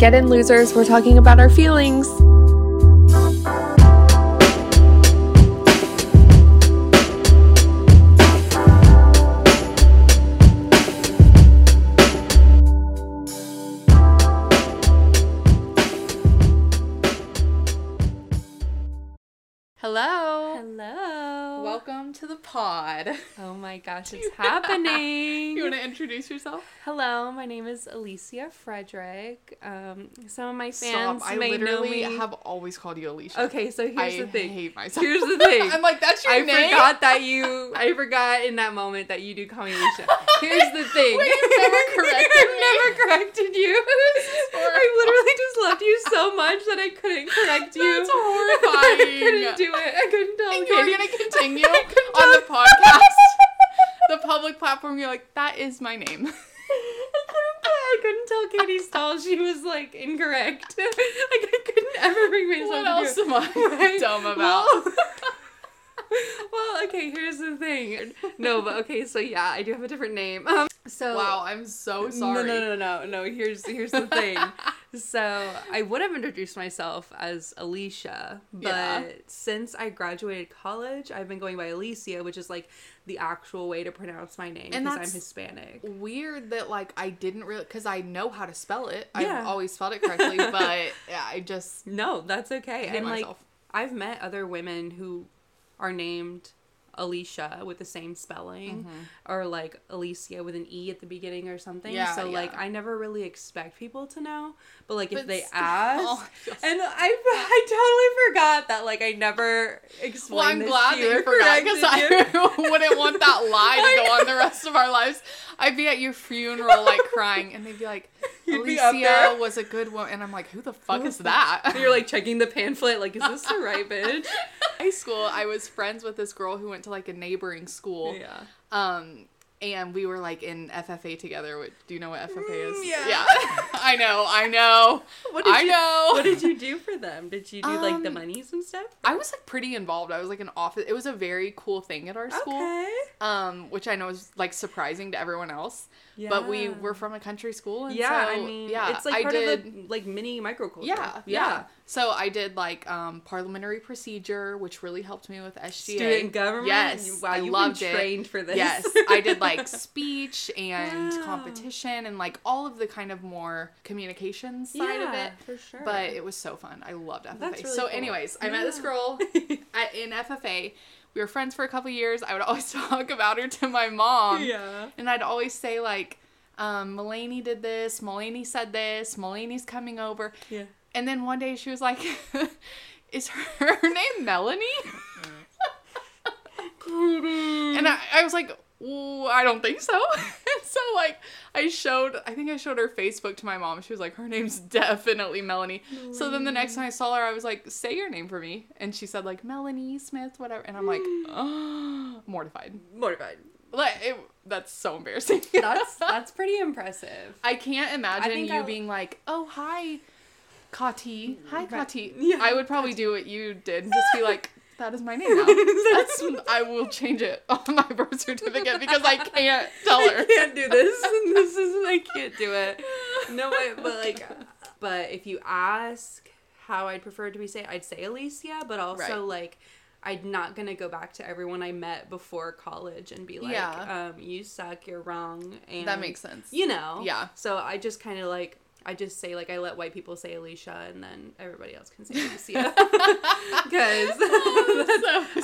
Get in, losers. We're talking about our feelings. Hello. Welcome to the pod. Oh my gosh, it's happening. You want to introduce yourself? Hello, my name is Alicia Frederick. Some of my fans may know me. I literally have always called you Alicia. Okay, so here's the thing. I hate myself. Here's the thing. I'm like, that's your name? I forgot in that moment that you do call me Alicia. Here's the thing. Wait, I've never corrected you. I literally just loved you so much that I couldn't correct you. That's horrifying. I couldn't do it. I couldn't tell you. You're going to continue on the podcast, the public platform. You're like, that is my name. I couldn't tell Katie Stahl she was, like, incorrect. Like, I couldn't ever bring myself to do it. What else am I dumb about? Well, okay, here's the thing. No, but okay, so yeah, I do have a different name. Wow, I'm so sorry. No, here's the thing. So, I would have introduced myself as Alicia, but since I graduated college, I've been going by Alicia, which is, like, the actual way to pronounce my name because I'm Hispanic. Weird that, like, I didn't really, because I know how to spell it. Yeah. I've always spelled it correctly, but yeah, I just... No, that's okay. And, myself. Like, I've met other women who are named Alicia with the same spelling or like Alicia with an E at the beginning or something. Like I never really expect people to know, but like if they ask, and I totally forgot that like I never explained. Well, I'm glad that you forgot because I wouldn't want that lie to go on the rest of our lives. I'd be at your funeral like crying and they'd be like, Alicia was a good woman. And I'm like, who the fuck is that? And you're like checking the pamphlet like, is this the right bitch? High school, I was friends with this girl who went to like a neighboring school. Yeah. And we were like in FFA together. Do you know what FFA is? Yeah. I know. What did you do for them? Did you do like the monies and stuff? I was like pretty involved. I was like an office. It was a very cool thing at our school. Okay. Which I know is like surprising to everyone else. Yeah. But we were from a country school. And it's like part of like mini microculture. Yeah. So I did like parliamentary procedure, which really helped me with SGA. Student government? Yes. Wow, you loved it. Trained for this. Yes. I did like speech and competition and like all of the kind of more communication side of it. For sure. But it was so fun. I loved FFA. That's really cool. Anyways, I met this girl in FFA. We were friends for a couple years. I would always talk about her to my mom. Yeah. And I'd always say like, Mulaney did this, Mulaney said this, Mulaney's coming over. Yeah. And then one day she was like, is her name Melanie? And I was like, I don't think so. And so like I think I showed her Facebook to my mom. She was like, her name's definitely Melanie. So then the next time I saw her, I was like, say your name for me. And she said like Melanie Smith, whatever. And I'm like, mortified. That's so embarrassing. That's pretty impressive. I can't imagine being like, oh, hi. Kati. Hi, Kati. Yeah. I would probably do what you did and just be like, that is my name now. I will change it on my birth certificate because I can't tell her. I can't do this. I can't do it. No, but if you ask how I'd prefer to be said, I'd say Alicia, but also like, I'm not going to go back to everyone I met before college and be like, you suck, you're wrong. And that makes sense. You know? Yeah. So I just kind of like, I just say, like, I let white people say Alicia, and then everybody else can say Alicia. Because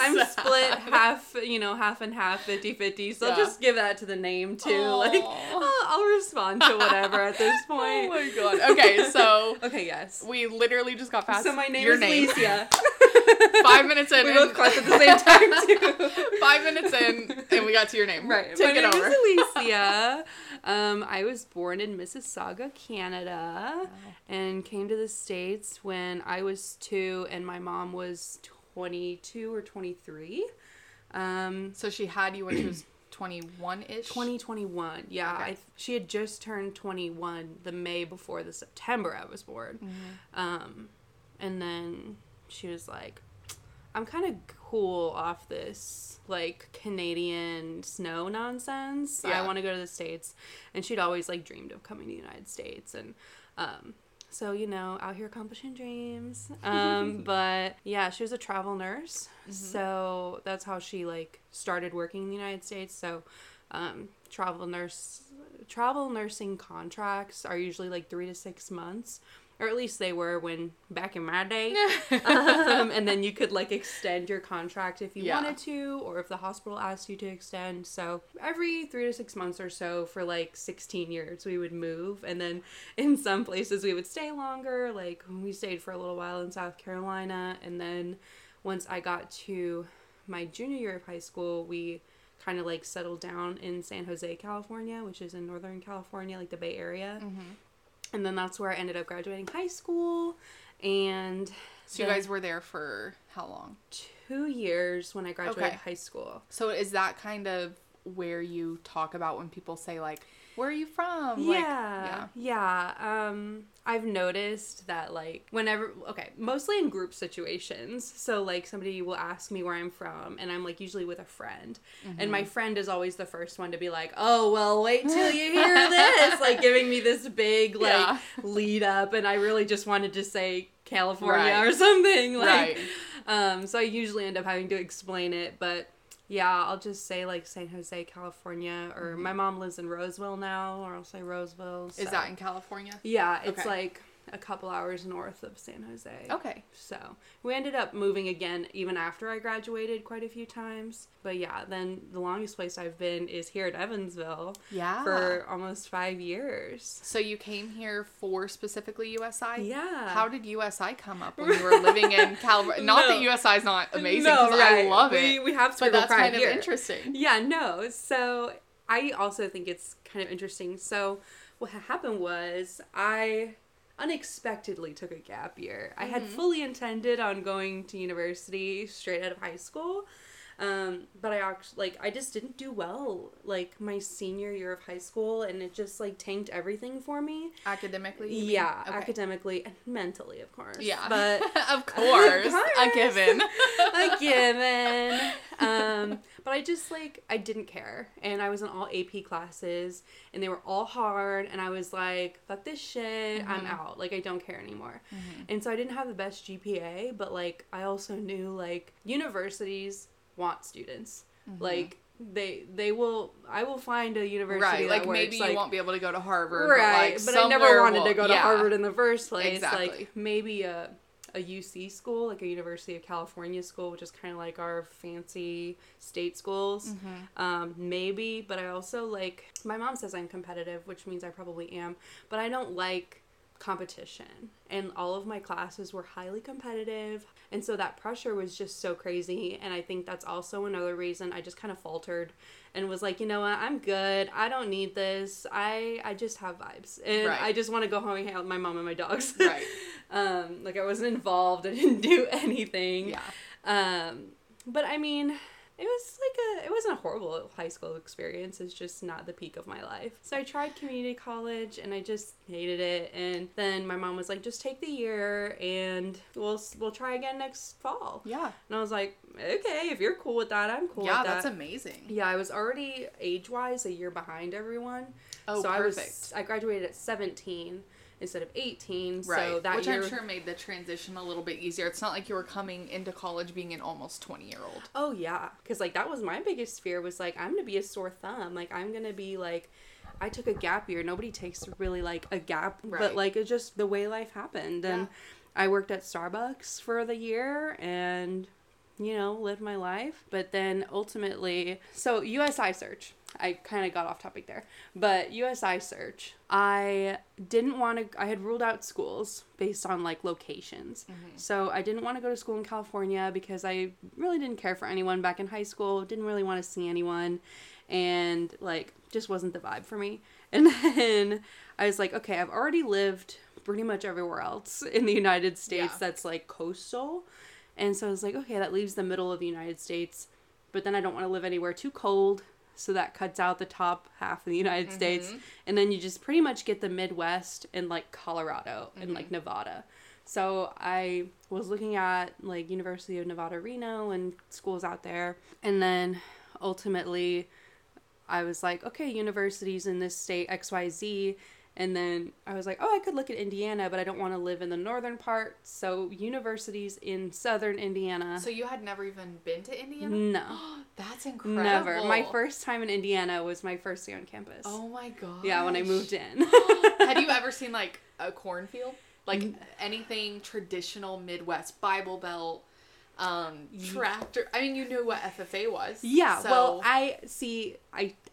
I'm split half and half, 50-50, so I'll just give that to the name, too. Aww. Like, I'll respond to whatever at this point. Oh, my God. Okay, so. Okay, yes. We literally just got past your name. So my name is Alicia. 5 minutes in. We both clapped at the same time, too. 5 minutes in, and we got to your name. Right. Take it over. My name is Alicia. I was born in Mississauga, Canada. And came to the States when I was 2 and my mom was 22 or 23. So she had you when she was 21-ish? 21, yeah. Okay. She had just turned 21 the May before the September I was born. Mm-hmm. And then she was like, I'm kind of cool off this, like, Canadian snow nonsense. Yeah. I want to go to the States. And she'd always, like, dreamed of coming to the United States. And So, you know, out here accomplishing dreams. But yeah, she was a travel nurse. Mm-hmm. So that's how she like started working in the United States. So travel nursing contracts are usually like 3 to 6 months. Or at least they were when back in my day. And then you could, like, extend your contract if you wanted to or if the hospital asked you to extend. So every 3 to 6 months or so for, like, 16 years, we would move. And then in some places we would stay longer. Like, we stayed for a little while in South Carolina. And then once I got to my junior year of high school, we kind of, like, settled down in San Jose, California, which is in Northern California, like the Bay Area. Mm-hmm. And then that's where I ended up graduating high school. And so you guys were there for how long? 2 years when I graduated high school. So is that kind of where you talk about when people say, like, where are you from? Yeah. I've noticed that, like, whenever, mostly in group situations. So, like, somebody will ask me where I'm from, and I'm, like, usually with a friend. Mm-hmm. And my friend is always the first one to be like, oh, well, wait till you hear this. Like, giving me this big, like, lead up. And I really just wanted to say California or something. Like, so I usually end up having to explain it, but yeah, I'll just say, like, San Jose, California, or my mom lives in Roseville now, or I'll say Roseville. So. Is that in California? Yeah, it's, like, a couple hours north of San Jose. Okay. So, we ended up moving again, even after I graduated, quite a few times. But, yeah, then the longest place I've been is here at Evansville. Yeah. For almost 5 years. So, you came here for specifically USI? Yeah. How did USI come up when you were living in California? Not that USI is not amazing, because I love it. We have to, but that's kind of interesting. Yeah, no. So, I also think it's kind of interesting. So, what happened was I unexpectedly took a gap year. I had fully intended on going to university straight out of high school, but I actually, like, I just didn't do well, like, my senior year of high school, and it just, like, tanked everything for me. Academically? Yeah, academically and mentally, of course. Yeah, but of course, a given. A given. But I just, like, I didn't care, and I was in all AP classes, and they were all hard, and I was like, fuck this shit, I'm out, like, I don't care anymore, and so I didn't have the best GPA, but, like, I also knew, like, universities want students, like, I will find a university that like works. Maybe you won't be able to go to Harvard, but I never wanted to go to Harvard in the first place, like, maybe a UC school, like a University of California school, which is kind of like our fancy state schools, maybe, but I also, like, my mom says I'm competitive, which means I probably am, but I don't like competition, and all of my classes were highly competitive, and so that pressure was just so crazy, and I think that's also another reason I just kind of faltered and was like, you know what, I'm good, I don't need this, I just have vibes, and I just want to go home and hang out with my mom and my dogs. Like, I wasn't involved, I didn't do anything, but I mean, it wasn't a horrible high school experience. It's just not the peak of my life. So I tried community college and I just hated it. And then my mom was like, just take the year and we'll try again next fall. Yeah. And I was like, okay, if you're cool with that, I'm cool with that. Yeah, that's amazing. Yeah, I was already age-wise a year behind everyone. Oh, so perfect. I graduated at 17. Instead of 18, so that which year, I'm sure made the transition a little bit easier. It's not like you were coming into college being an almost 20-year-old. Oh, yeah, because, like, that was my biggest fear was, like, I'm going to be a sore thumb. Like, I'm going to be, like, I took a gap year. Nobody takes really, like, a gap, but, like, it's just the way life happened. And I worked at Starbucks for the year and, you know, lived my life. But then ultimately, so USI search. I kind of got off topic there, but USI search, I had ruled out schools based on, like, locations. So I didn't want to go to school in California because I really didn't care for anyone back in high school, didn't really want to see anyone, and, like, just wasn't the vibe for me. And then I was like, okay, I've already lived pretty much everywhere else in the United States that's, like, coastal. And so I was like, okay, that leaves the middle of the United States, but then I don't want to live anywhere too cold. So that cuts out the top half of the United States. And then you just pretty much get the Midwest and, like, Colorado and, like, Nevada. So I was looking at, like, University of Nevada Reno and schools out there. And then ultimately I was like, okay, universities in this state, XYZ. And then I was like, oh, I could look at Indiana, but I don't want to live in the northern part. So universities in southern Indiana. So you had never even been to Indiana? No. That's incredible. Never. My first time in Indiana was my first day on campus. Oh, my gosh. Yeah, when I moved in. Had you ever seen, like, a cornfield? Like, anything traditional Midwest, Bible Belt, tractor. I mean, you knew what FFA was. Yeah, so. Well, I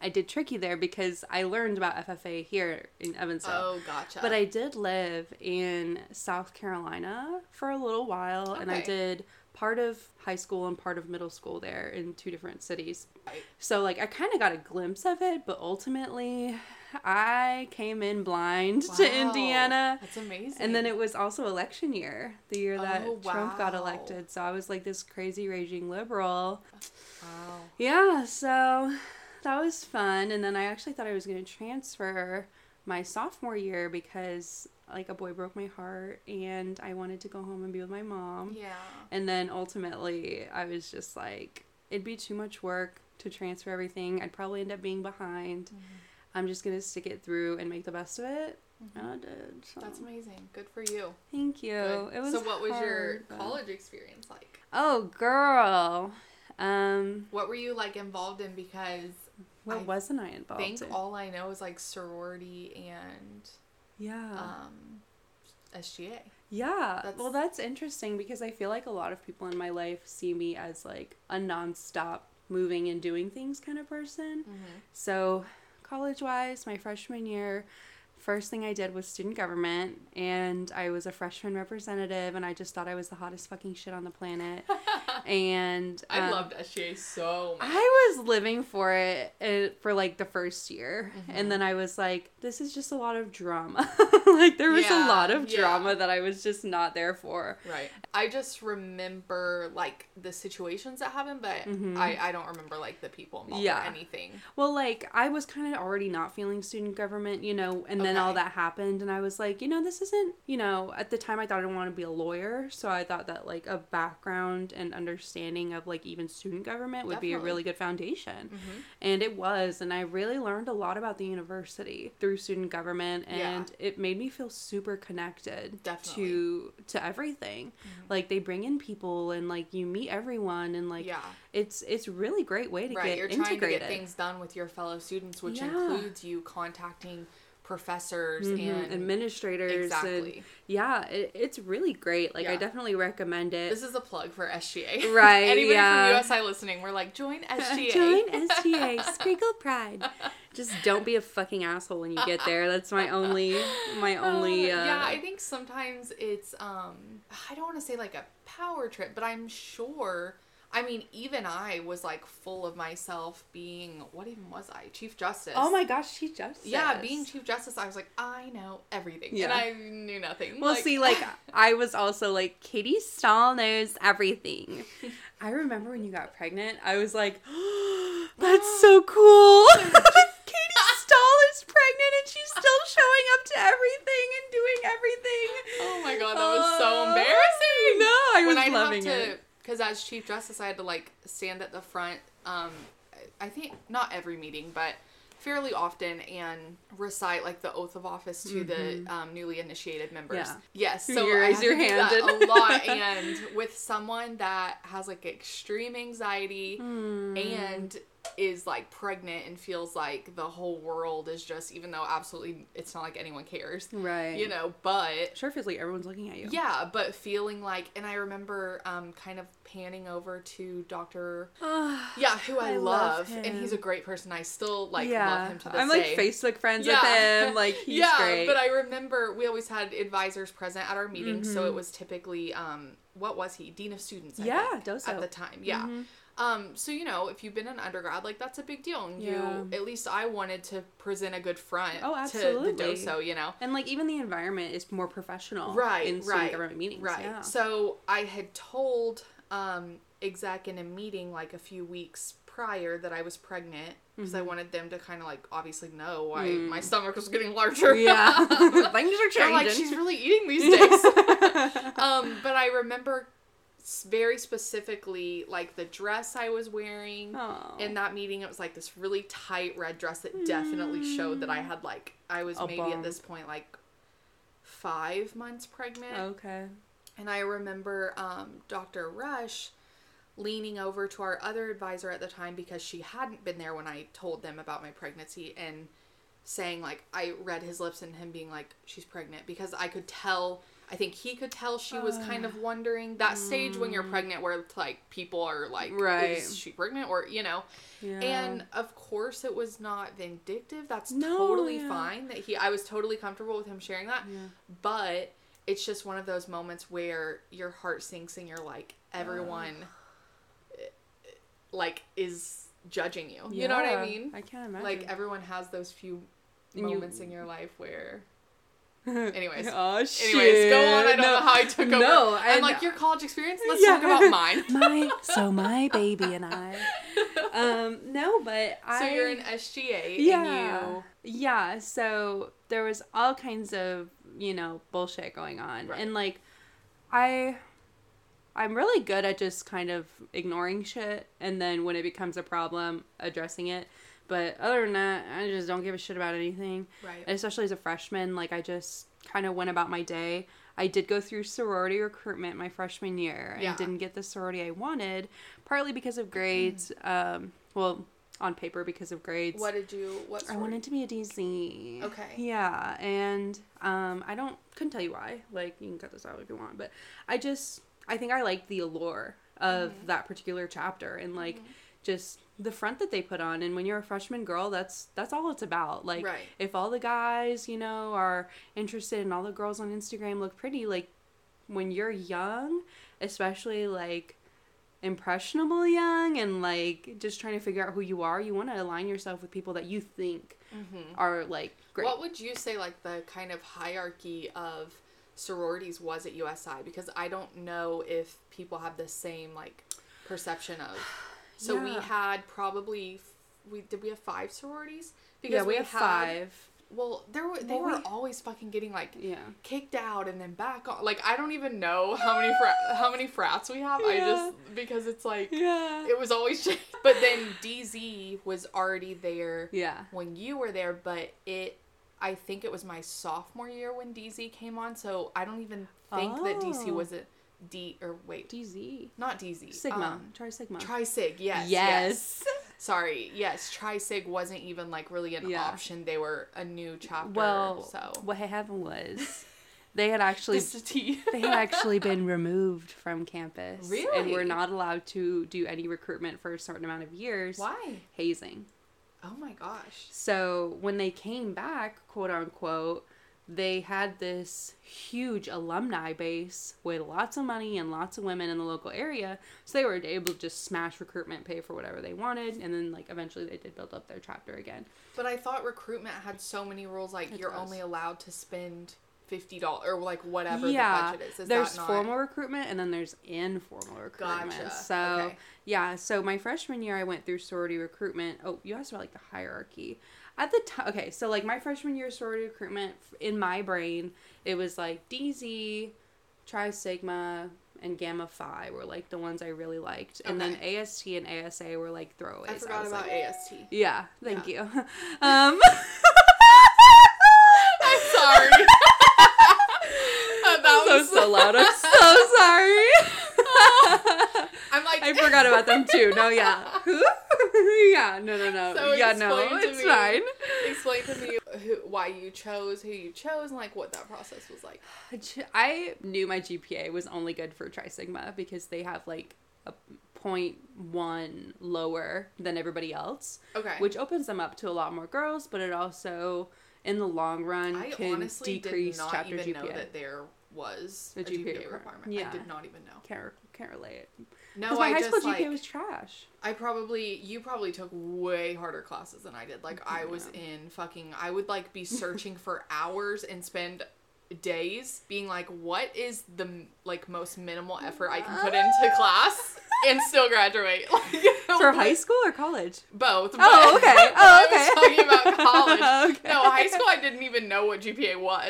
did trick you there because I learned about FFA here in Evansville. Oh, gotcha. But I did live in South Carolina for a little while, okay. And I did part of high school and part of middle school there in two different cities. Right. So, like, I kind of got a glimpse of it, but ultimately I came in blind to Indiana. That's amazing. And then it was also election year, the year that Trump got elected. So I was like this crazy raging liberal. Wow. Yeah, so that was fun. And then I actually thought I was going to transfer my sophomore year because, like, a boy broke my heart and I wanted to go home and be with my mom. Yeah. And then ultimately I was just like, it'd be too much work to transfer everything. I'd probably end up being behind. Mm-hmm. I'm just going to stick it through and make the best of it. Mm-hmm. And I did. So. That's amazing. Good for you. Thank you. Good. It was So what was your college experience like? Oh, girl. What were you, like, involved in? Because I think all I know is, like, sorority and SGA. Yeah. That's interesting because I feel like a lot of people in my life see me as, like, a nonstop moving and doing things kind of person. Mm-hmm. So college-wise, my freshman year, first thing I did was student government, and I was a freshman representative, and I just thought I was the hottest fucking shit on the planet, and I loved SGA so much. I was living for it for, like, the first year, mm-hmm. and then I was like, this is just a lot of drama. Like, there was a lot of drama that I was just not there for. Right. I just remember, like, the situations that happened, but mm-hmm. I don't remember, like, the people involved or anything. Well, like, I was kind of already not feeling student government, you know, and then all that happened, and I was like, you know, this isn't, you know, at the time I thought I didn't want to be a lawyer, so I thought that, like, a background and understanding of, like, even student government would be a really good foundation. Mm-hmm. And it was, and I really learned a lot about the university through student government, and it made me feel super connected to everything. Mm-hmm. Like, they bring in people, and, like, you meet everyone, and, like, it's really great way to get integrated. You're trying to get things done with your fellow students, which includes you contacting professors mm-hmm. and administrators. Exactly. And it's really great. Like, I definitely recommend it. This is a plug for SGA. Right. Anybody from USI listening, we're like, join SGA. Join SGA. Sprinkle pride. Just don't be a fucking asshole when you get there. That's my only. Yeah, I think sometimes it's, I don't want to say, like, a power trip, but I'm sure, I mean, even I was, like, full of myself being, what even was I? Chief Justice. Oh, my gosh, Chief Justice. Yeah, being Chief Justice, I was like, I know everything. Yeah. And I knew nothing. Well, like, see, like, I was also like, Katie Stahl knows everything. I remember when you got pregnant, I was like, oh, that's so cool. Katie Stahl is pregnant and she's still showing up to everything and doing everything. Oh, my God, that was so embarrassing. No, I was loving it. Because as Chief Justice, I had to, like, stand at the front, I think not every meeting, but fairly often, and recite, like, the oath of office to mm-hmm. the newly initiated members. Yeah. Yes, so I do that a lot, and with someone that has, like, extreme anxiety and is, like, pregnant and feels like the whole world is just, even though absolutely it's not like anyone cares. Right. You know, but sure feels like everyone's looking at you. Yeah, but feeling like, and I remember kind of panning over to Dr. who I love him. And he's a great person. I still, like, love him to this day. I'm, like, Facebook friends with him. Like, he's great. Yeah, but I remember we always had advisors present at our meetings, mm-hmm. so it was typically, what was he? Dean of Students, I think, Dosa. At the time. Yeah. Mm-hmm. So, you know, if you've been an undergrad, like, that's a big deal. And you, at least I wanted to present a good front to the DOSO, you know. And, like, even the environment is more professional in student government meetings. Right. Yeah. So I had told exec in a meeting, like, a few weeks prior that I was pregnant because I wanted them to kind of, like, obviously know why my stomach was getting larger. Yeah. Things are changing. I'm like, she's really eating these days. But I remember very specifically, like, the dress I was wearing. Aww. In that meeting, it was, like, this really tight red dress that definitely showed that I had, like, I was maybe bump. At this point, like, 5 months pregnant. Okay. And I remember Dr. Rush leaning over to our other advisor at the time because she hadn't been there when I told them about my pregnancy and saying, like, I read his lips and him being like, she's pregnant, because I could tell, I think he could tell she was kind of wondering that stage when you're pregnant where, like, people are like, right. Is she pregnant? Or, you know, yeah. And of course it was not vindictive. That's totally fine that I was totally comfortable with him sharing that, but it's just one of those moments where your heart sinks and you're like, everyone like is judging you. Yeah, you know what I mean? I can't imagine. Like, everyone has those few moments in your life where anyways. Oh shit. Anyways, go on. I don't know how I took over. No, I'm like, your college experience? Let's talk about mine. my baby and I. No, but I. So you're in SGA. Yeah. And you... Yeah. So there was all kinds of, you know, bullshit going on. Right. And like, I'm really good at just kind of ignoring shit. And then when it becomes a problem, addressing it. But other than that, I just don't give a shit about anything. Right. And especially as a freshman, like, I just kind of went about my day. I did go through sorority recruitment my freshman year and didn't get the sorority I wanted, partly because of grades. Well, on paper because of grades. What sorority? I wanted to be a DZ. Okay. Yeah. And couldn't tell you why. Like, you can cut this out if you want. But I think I liked the allure of that particular chapter and, like, just the front that they put on. And when you're a freshman girl, that's all it's about. Like, if all the guys, you know, are interested and all the girls on Instagram look pretty, like, when you're young, especially, like, impressionable young and, like, just trying to figure out who you are, you want to align yourself with people that you think are, like, great. What would you say, like, the kind of hierarchy of sororities was at USI? Because I don't know if people have the same, like, perception of... So we had probably, did we have five sororities? Because we had five. Well, they were always fucking getting, like, kicked out and then back on. Like, I don't even know how many frats we have. I just, because it's like, it was always just, but then DZ was already there when you were there, but I think it was my sophomore year when DZ came on, so I don't even think that DZ was it. DZ. Not DZ. Sigma. Tri Sigma. Tri Sig, yes. Sorry, yes, Tri Sig wasn't even, like, really an option. They were a new chapter, what happened was, they had actually... they had actually been removed from campus. Really? And were not allowed to do any recruitment for a certain amount of years. Why? Hazing. Oh my gosh. So, when they came back, quote unquote... They had this huge alumni base with lots of money and lots of women in the local area. So they were able to just smash recruitment, pay for whatever they wanted. And then, like, eventually they did build up their chapter again. But I thought recruitment had so many rules, like, only allowed to spend $50 or, like, whatever the budget is. There's formal recruitment and then there's informal recruitment. Gotcha. So, so my freshman year I went through sorority recruitment. Oh, you asked about, like, the hierarchy. At the time, okay, so, like, my freshman year sorority recruitment, in my brain, it was, like, DZ, Tri Sigma, and Gamma Phi were, like, the ones I really liked. Okay. And then AST and ASA were, like, throwaways. I forgot about AST. Yeah, thank you. I'm sorry. That was so loud. I'm so sorry. I'm like... I forgot about them, too. No, yeah. Who? Yeah, no. So yeah, no, it's fine. Explain to me why you chose who you chose and, like, what that process was like. I knew my GPA was only good for Tri Sigma because they have, like, a 0.1 lower than everybody else. Okay. Which opens them up to a lot more girls, but it also, in the long run, can decrease chapter GPA. I honestly did not even know that there was a GPA requirement. Yeah. I did not even know. Can't relate. No, my high school GPA was trash. You probably took way harder classes than I did. Like, I was in fucking, I would, like, be searching for hours and spend days being like, what is the, like, most minimal effort I can put into class? and still graduate. For high school or college? Both. Oh, okay. Oh, okay. I was talking about college. Okay. No, high school I didn't even know what GPA was.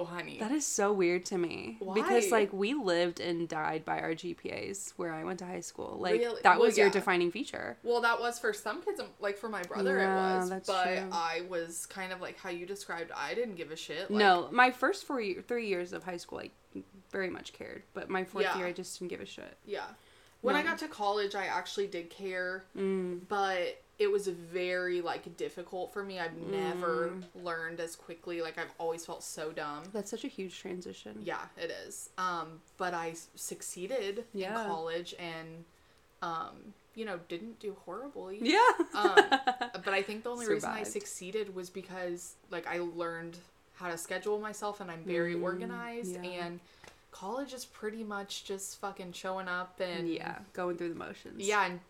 Honey. That is so weird to me. Why? Because we lived and died by our GPAs where I went to high school. Really? That was your defining feature. Well, that was for some kids, for my brother it was. That's but true. I was kind of like how you described, I didn't give a shit. No, my first 3 years of high school, I very much cared. But my fourth year, I just didn't give a shit. Yeah. When I got to college, I actually did care, but it was very, difficult for me. I've never learned as quickly. I've always felt so dumb. That's such a huge transition. Yeah, it is. But I succeeded in college and, didn't do horribly. Yeah. But I think the only reason I succeeded was because, I learned how to schedule myself, and I'm very organized, and... College is pretty much just fucking showing up and... Yeah, going through the motions. Yeah, and,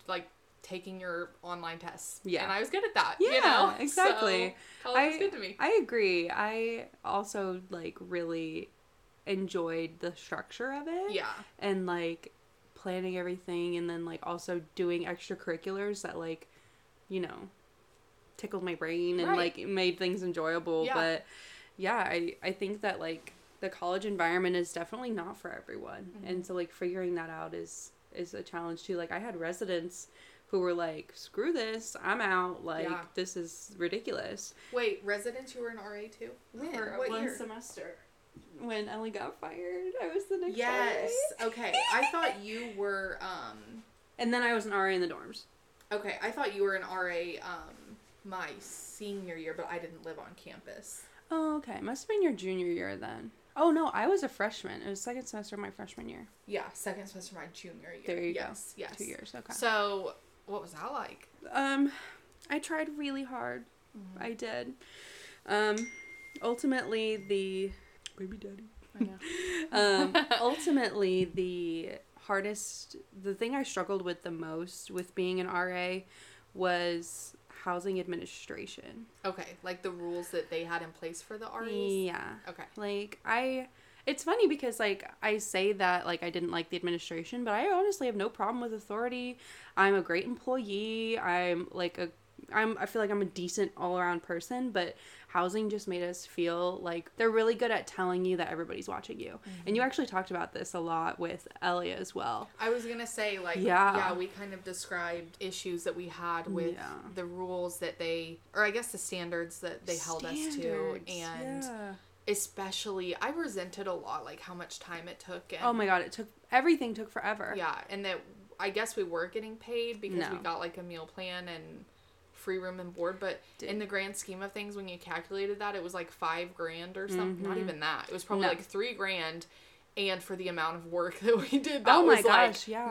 taking your online tests. Yeah. And I was good at that, yeah, exactly. So, college was good to me. I agree. I also, really enjoyed the structure of it. Yeah. And, planning everything and then, also doing extracurriculars that, tickled my brain and, made things enjoyable. Yeah. But, yeah, I think that, the college environment is definitely not for everyone. Mm-hmm. And so, figuring that out is a challenge, too. I had residents who were screw this, I'm out. This is ridiculous. Wait, residents who were an RA, too? When? What year? Semester. When Ellie got fired, I was the next RA. Okay. I thought you were, And then I was an RA in the dorms. Okay. I thought you were an RA, my senior year, but I didn't live on campus. Oh, okay. Must have been your junior year, then. Oh, no, I was a freshman. It was second semester of my freshman year. Yeah, second semester of my junior year. There you go. Yes. 2 years, okay. So, what was that like? I tried really hard. Mm-hmm. I did. Ultimately, the... Baby daddy. I know. Ultimately, the hardest... The thing I struggled with the most with being an RA was... housing administration. Okay, the rules that they had in place for the REs? Yeah. Okay. It's funny because, I say that, I didn't like the administration, but I honestly have no problem with authority. I'm a great employee. I feel like I'm a decent all-around person, but housing just made us feel like they're really good at telling you that everybody's watching you. Mm-hmm. And you actually talked about this a lot with Ellie as well. I was going to say, we kind of described issues that we had with the rules that they, or I guess the standards that they held us to. And especially, I resented a lot, how much time it took. And, oh my God, everything took forever. Yeah, and that I guess we were getting paid because we got, a meal plan and... free room and board, but in the grand scheme of things, when you calculated that, it was $5,000 or something. Mm-hmm. Not even that. It was probably $3,000, and for the amount of work that we did, that was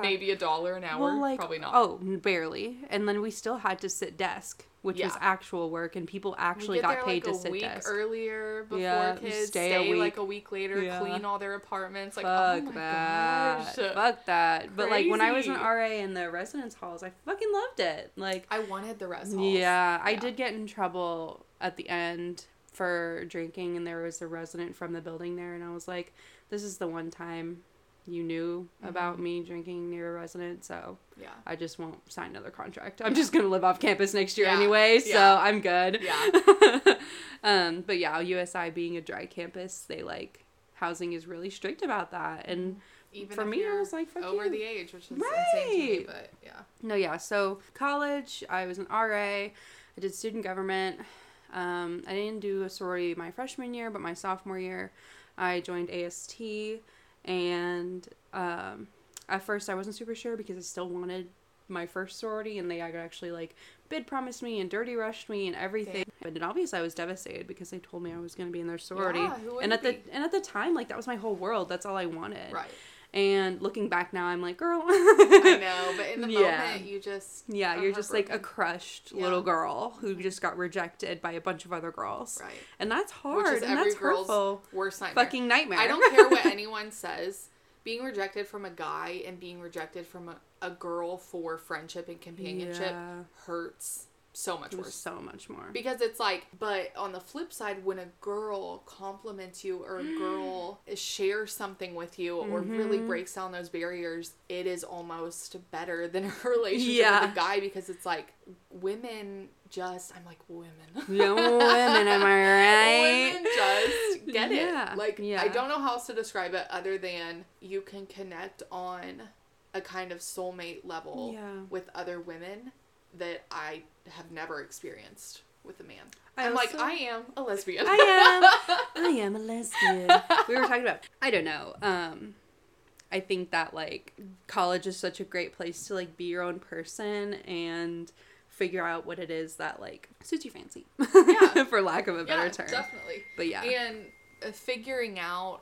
maybe $1 an hour. Well, probably not. Oh, barely. And then we still had to sit desk, which was actual work, and people actually got paid to sit desk. A week earlier before kids stay a week. A week later, clean all their apartments. Fuck that. Fuck that. Crazy. But when I was an RA in the residence halls, I fucking loved it. I wanted the res halls. Yeah, I did get in trouble at the end for drinking, and there was a resident from the building there, and I was like, this is the one time you knew about me drinking near a resident, so I just won't sign another contract. I'm just going to live off campus next year anyway, so I'm good. Yeah. But USI being a dry campus, they housing is really strict about that. And even for me, I was like, fuck over you. The age, which is insane to me, but No, so college, I was an RA, I did student government. I didn't do a sorority my freshman year, but my sophomore year, I joined AST. And at first I wasn't super sure because I still wanted my first sorority, and they actually bid promised me and dirty rushed me and everything. Damn. But in obvious I was devastated because they told me I was going to be in their sorority. Yeah, and at the time that was my whole world. That's all I wanted. Right. And looking back now, I'm like, girl. I know, but in the moment, you just... Yeah, you're just a crushed little girl who just got rejected by a bunch of other girls. Right. And that's hard. Which is and every that's girl's hurtful. Worst nightmare. Fucking nightmare. I don't care what anyone says. Being rejected from a guy and being rejected from a girl for friendship and companionship hurts so much worse. So much more. Because it's like, but on the flip side, when a girl compliments you or a girl shares something with you or really breaks down those barriers, it is almost better than a relationship with a guy, because it's like women just, I'm like, women. No women, am I right? Women just get it. Like, I don't know how else to describe it other than you can connect on a kind of soulmate level with other women that I have never experienced with a man. I am a lesbian. I am a lesbian. We were talking about, I don't know. I think that, like, college is such a great place to, like, be your own person and figure out what it is that, like, suits your fancy. Yeah. For lack of a better term. Definitely. But yeah. And figuring out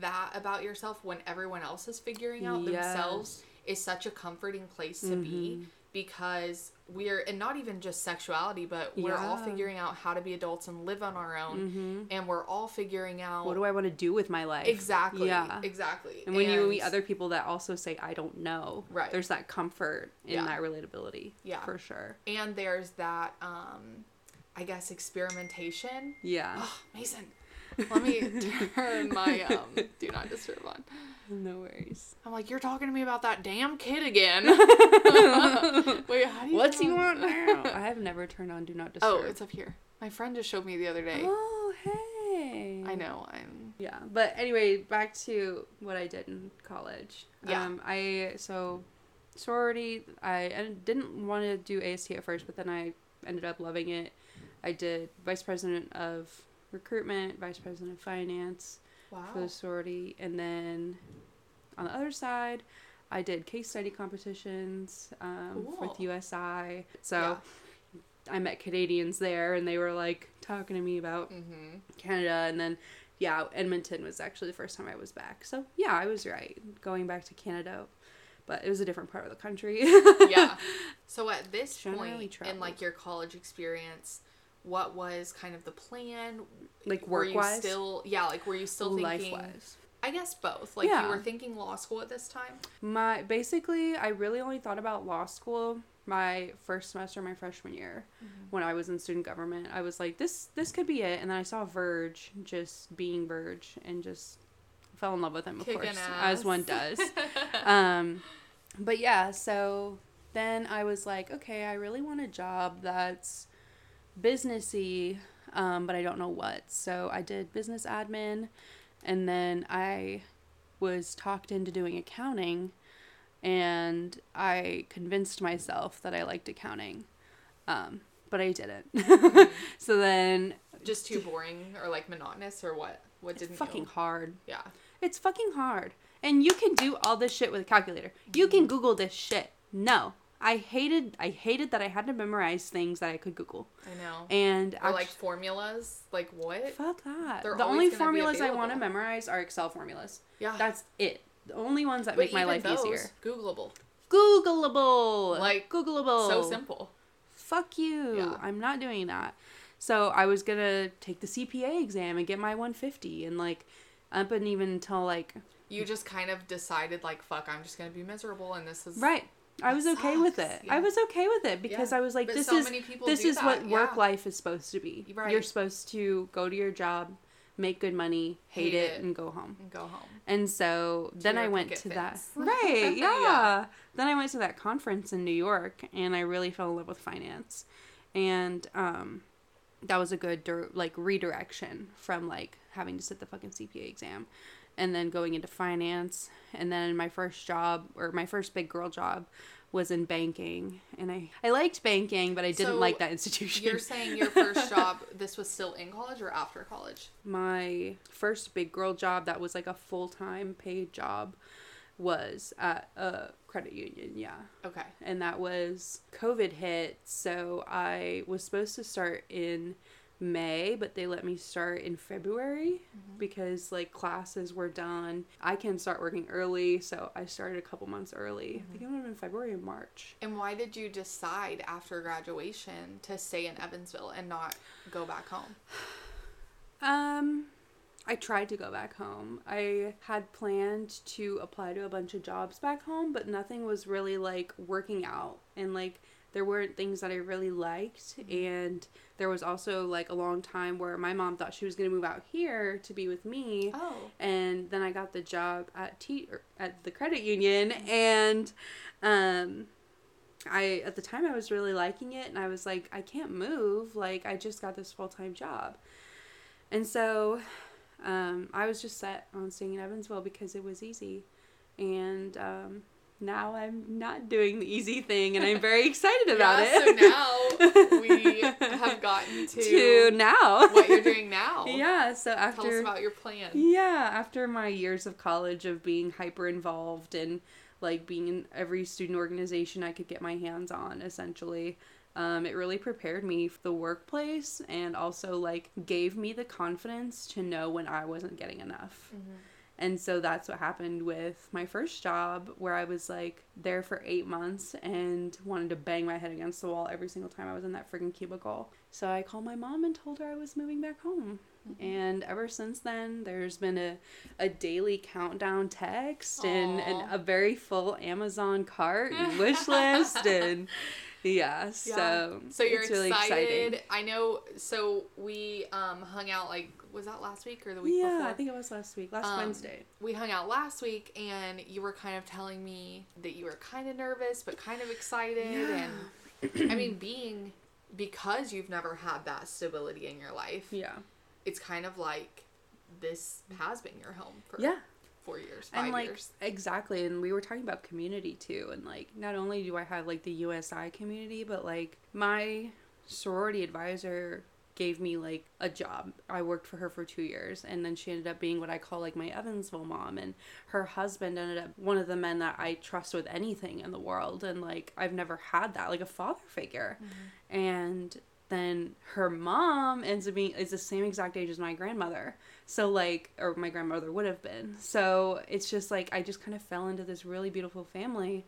that about yourself when everyone else is figuring out themselves is such a comforting place to be, because we're, and not even just sexuality, but we're all figuring out how to be adults and live on our own, and we're all figuring out, what do I want to do with my life? Exactly. Yeah. Exactly. And when you meet other people that also say, I don't know, right, there's that comfort in that relatability. Yeah. For sure. And there's that, I guess, experimentation. Yeah. Oh, Mason. Let me turn my do not disturb on. No worries. I'm like, you're talking to me about that damn kid again. Wait, how do you What's he want now? I have never turned on do not disturb. Oh, it's up here. My friend just showed me the other day. Oh, hey. I know. Yeah. But anyway, back to what I did in college. Yeah. Sorority, I didn't want to do AST at first, but then I ended up loving it. I did vice president of recruitment, vice president of finance for the sorority, and then on the other side I did case study competitions with USI, so I met Canadians there and they were like talking to me about Canada, and then Edmonton was actually the first time I was back, so I was right going back to Canada, but it was a different part of the country. So at this point in like your college experience, what was kind of the plan? Like work-wise? Were you still thinking... Life-wise. I guess both. Like, you were thinking law school at this time? Basically, I really only thought about law school my first semester, my freshman year, when I was in student government. I was like, this could be it. And then I saw Verge, just being Verge, and just fell in love with him, of course, as one does. But yeah, so then I was like, okay, I really want a job that's businessy, but I don't know what. So I did business admin, and then I was talked into doing accounting, and I convinced myself that I liked accounting, but I didn't. So then, just too boring or like monotonous or what? What didn't fucking hard? Yeah, it's fucking hard, and you can do all this shit with a calculator. You can Google this shit. No. I hated that I had to memorize things that I could Google. I know. And like formulas, like what? Fuck that. The only formulas I want to memorize are Excel formulas. Yeah. That's it. The only ones that make my life easier. Googleable. Like Googleable. So simple. Fuck you. Yeah. I'm not doing that. So I was going to take the CPA exam and get my 150 and like up and even until like. You just kind of decided like, fuck, I'm just going to be miserable, and this is. Right. I was okay with it. Yeah. I was okay with it because I was like, this is what work life is supposed to be. Right. You're supposed to go to your job, make good money, hate it, and go home. And so then I went to that. Right. Yeah. Then I went to that conference in New York, and I really fell in love with finance. And that was a good redirection from like having to sit the fucking CPA exam. And then going into finance, and then my first big girl job was in banking, and I liked banking, but I didn't like that institution. You're saying your first job, this was still in college or after college? My first big girl job that was like a full-time paid job was at a credit union, Okay. And that was, COVID hit, so I was supposed to start in May, but they let me start in February because like classes were done. I can start working early, so I started a couple months early. I think it would have been February or March. And why did you decide after graduation to stay in Evansville and not go back home? I tried to go back home. I had planned to apply to a bunch of jobs back home, but nothing was really like working out, and like there weren't things that I really liked. Mm-hmm. And there was also like a long time where my mom thought she was going to move out here to be with me. Oh. And then I got the job at the credit union. And I, at the time, I was really liking it. And I was like, I can't move. Like, I just got this full-time job. And so I was just set on staying in Evansville because it was easy. And now I'm not doing the easy thing, and I'm very excited about it. So now we have gotten to now what you're doing now. Yeah. So after, tell us about your plan. Yeah, after my years of college of being hyper involved and like being in every student organization I could get my hands on, essentially. It really prepared me for the workplace, and also like gave me the confidence to know when I wasn't getting enough. Mm-hmm. And so that's what happened with my first job, where I was like there for 8 months and wanted to bang my head against the wall every single time I was in that freaking cubicle. So I called my mom and told her I was moving back home. Mm-hmm. And ever since then, there's been a daily countdown text. Aww. and a very full Amazon cart and wish list and... Yeah, so you're it's really exciting. I know, so we hung out, like, was that last week or the week before? Yeah, I think it was last week, last Wednesday. We hung out last week, and you were kind of telling me that you were kind of nervous, but kind of excited, yeah. And, I mean, because you've never had that stability in your life, yeah, it's kind of like this has been your home for 4 years, 5 years. And, like, years. Exactly. And we were talking about community, too. And, like, not only do I have, like, the USI community, but, like, my sorority advisor gave me, like, a job. I worked for her for 2 years. And then she ended up being what I call, like, my Evansville mom. And her husband ended up one of the men that I trust with anything in the world. And, like, I've never had that, like, a father figure. Mm-hmm. And then her mom ends up being is the same exact age as my grandmother. So, like, or my grandmother would have been. So it's just, like, I just kind of fell into this really beautiful family.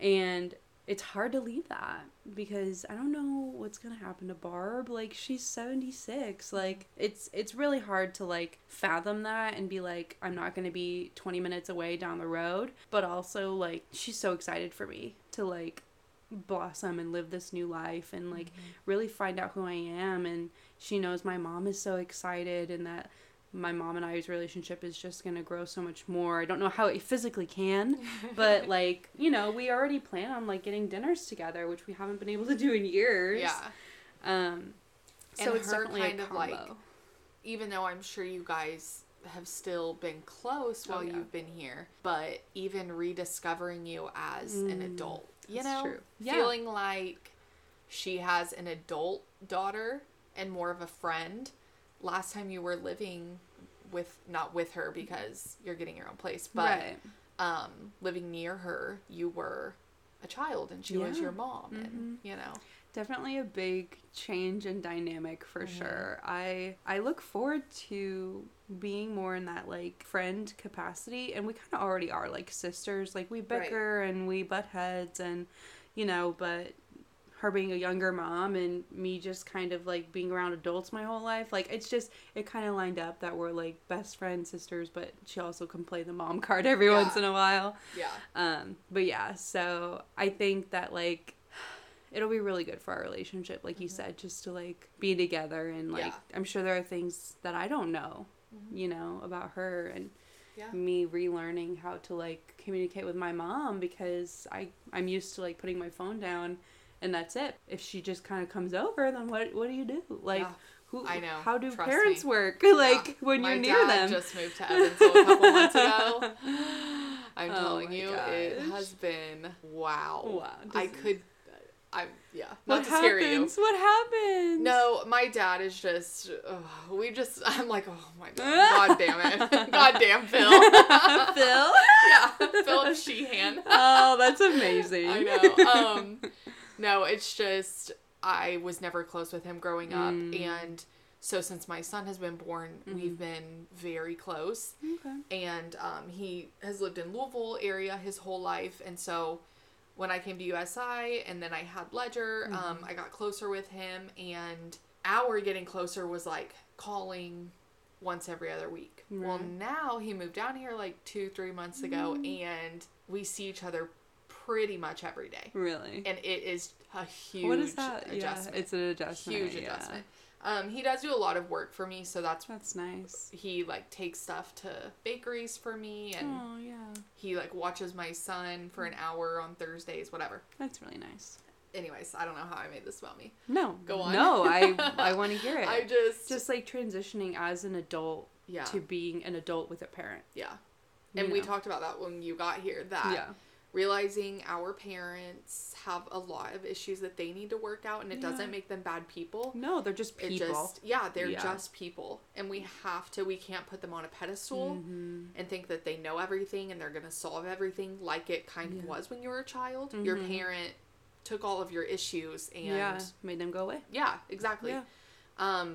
And it's hard to leave that because I don't know what's going to happen to Barb. Like, she's 76. Like, it's really hard to, like, fathom that and be like, I'm not going to be 20 minutes away down the road. But also, like, she's so excited for me to, like, blossom and live this new life and, like, mm-hmm. really find out who I am. And she knows my mom is so excited, and that my mom and I's relationship is just going to grow so much more. I don't know how it physically can, but, like, you know, we already plan on, like, getting dinners together, which we haven't been able to do in years. Yeah. So it's definitely kind of like, even though I'm sure you guys have still been close while you've been here, but even rediscovering you as an adult, you know, feeling like she has an adult daughter and more of a friend. Last time you were living with, not with her because you're getting your own place, but living near her, you were a child and she was your mom. Mm-hmm. And, you know, definitely a big change in dynamic for mm-hmm. sure. I look forward to being more in that, like, friend capacity, and we kind of already are, like, sisters. Like, we bicker and we butt heads, and, you know, but her being a younger mom and me just kind of, like, being around adults my whole life, like, it's just, it kind of lined up that we're, like, best friends, sisters, but she also can play the mom card every once in a while. Yeah. But yeah, so I think that, like, it'll be really good for our relationship, like mm-hmm. you said, just to, like, be together. And, like, I'm sure there are things that I don't know, mm-hmm. you know, about her, and me relearning how to, like, communicate with my mom, because I'm used to, like, putting my phone down and that's it. If she just kind of comes over, then what do you do? Like, who? I know. How do parents work? Like, when you're near them. My dad just moved to Evansville a couple months ago. I'm telling you, it has been wow. Not to scare you. What happens? No, my dad is just, I'm like, oh my God, God damn it. God damn Phil. Phil? Yeah, Phil Sheehan. Oh, that's amazing. I know. No, it's just, I was never close with him growing up, and so since my son has been born, mm-hmm. we've been very close, and he has lived in Louisville area his whole life, and so when I came to USI, and then I had Ledger, mm-hmm. I got closer with him, and our getting closer was, like, calling once every other week. Right. Well, now he moved down here, like, 2-3 months ago, and we see each other pretty much every day. Really? And it is a huge adjustment. What is that? Adjustment. Yeah, it's an adjustment. Huge adjustment. He does do a lot of work for me, so that's nice. He, like, takes stuff to bakeries for me, and he, like, watches my son for an hour on Thursdays, whatever. That's really nice. Anyways, I don't know how I made this about me. No. Go on. No, I want to hear it. I just, like, transitioning as an adult to being an adult with a parent. Yeah. And we talked about that when you got here, that realizing our parents have a lot of issues that they need to work out, and it doesn't make them bad people. No, they're just people. They're just people. And we can't put them on a pedestal and think that they know everything and they're going to solve everything like it kind of was when you were a child. Your parent took all of your issues and... Yeah, made them go away. Yeah, exactly. Yeah.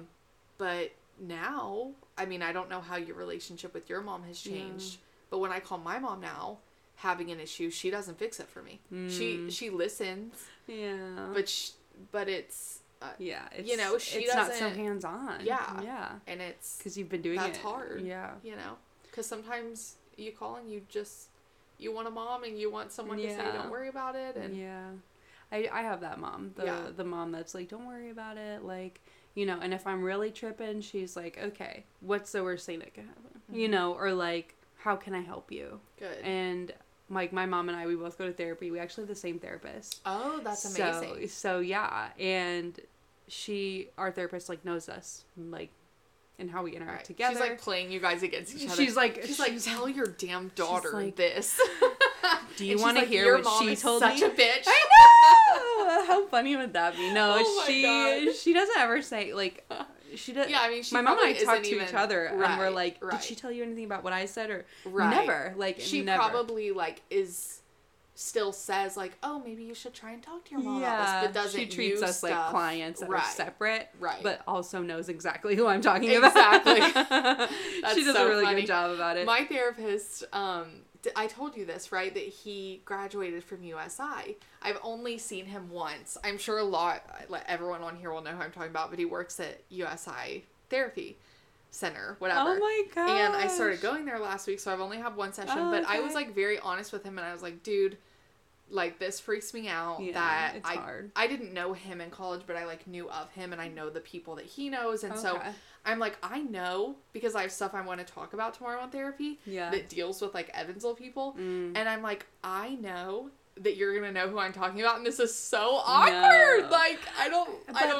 But now, I mean, I don't know how your relationship with your mom has changed, but when I call my mom now, having an issue, she doesn't fix it for me. She listens. Yeah. But it's... it's, you know, she doesn't... It's not so hands-on. Yeah. Yeah. And it's... Because you've been doing it. That's hard. Yeah. You know? Because sometimes you call and you want a mom and you want someone to say, don't worry about it. And yeah. I have that mom. The mom that's like, don't worry about it. Like... You know, and if I'm really tripping, she's like, okay, what's the worst thing that could happen? Mm-hmm. You know, or like, how can I help you? Good. And like my mom and I, we both go to therapy. We actually have the same therapist. Oh, that's amazing. So yeah. And our therapist like knows us like and how we interact together. She's like playing you guys against each other. She's like, tell your damn daughter this. Do you want to hear what she told me? Such a bitch. I know. How funny would that be? No, she doesn't ever say like she does. Yeah, I mean, my mom and I talk to each other, and we're like, did she tell you anything about what I said or never? Like she probably like is still says like, oh, maybe you should try and talk to your mom about this, but doesn't. She treats us like clients that are separate, but also knows exactly who I'm talking about. Exactly. She does a really good job about it. My therapist, I told you this, right? That he graduated from USI. I've only seen him once. I'm sure everyone on here will know who I'm talking about, but he works at USI Therapy Center, whatever. Oh my gosh. And I started going there last week, so I've only had one session, but I was like very honest with him and I was like, dude, like this freaks me out that it's hard. I didn't know him in college, but I like knew of him and I know the people that he knows. And so I'm like, I know because I have stuff I want to talk about tomorrow on therapy that deals with like Evansville people. And I'm like, I know that you're going to know who I'm talking about. And this is so awkward. No. Like, I don't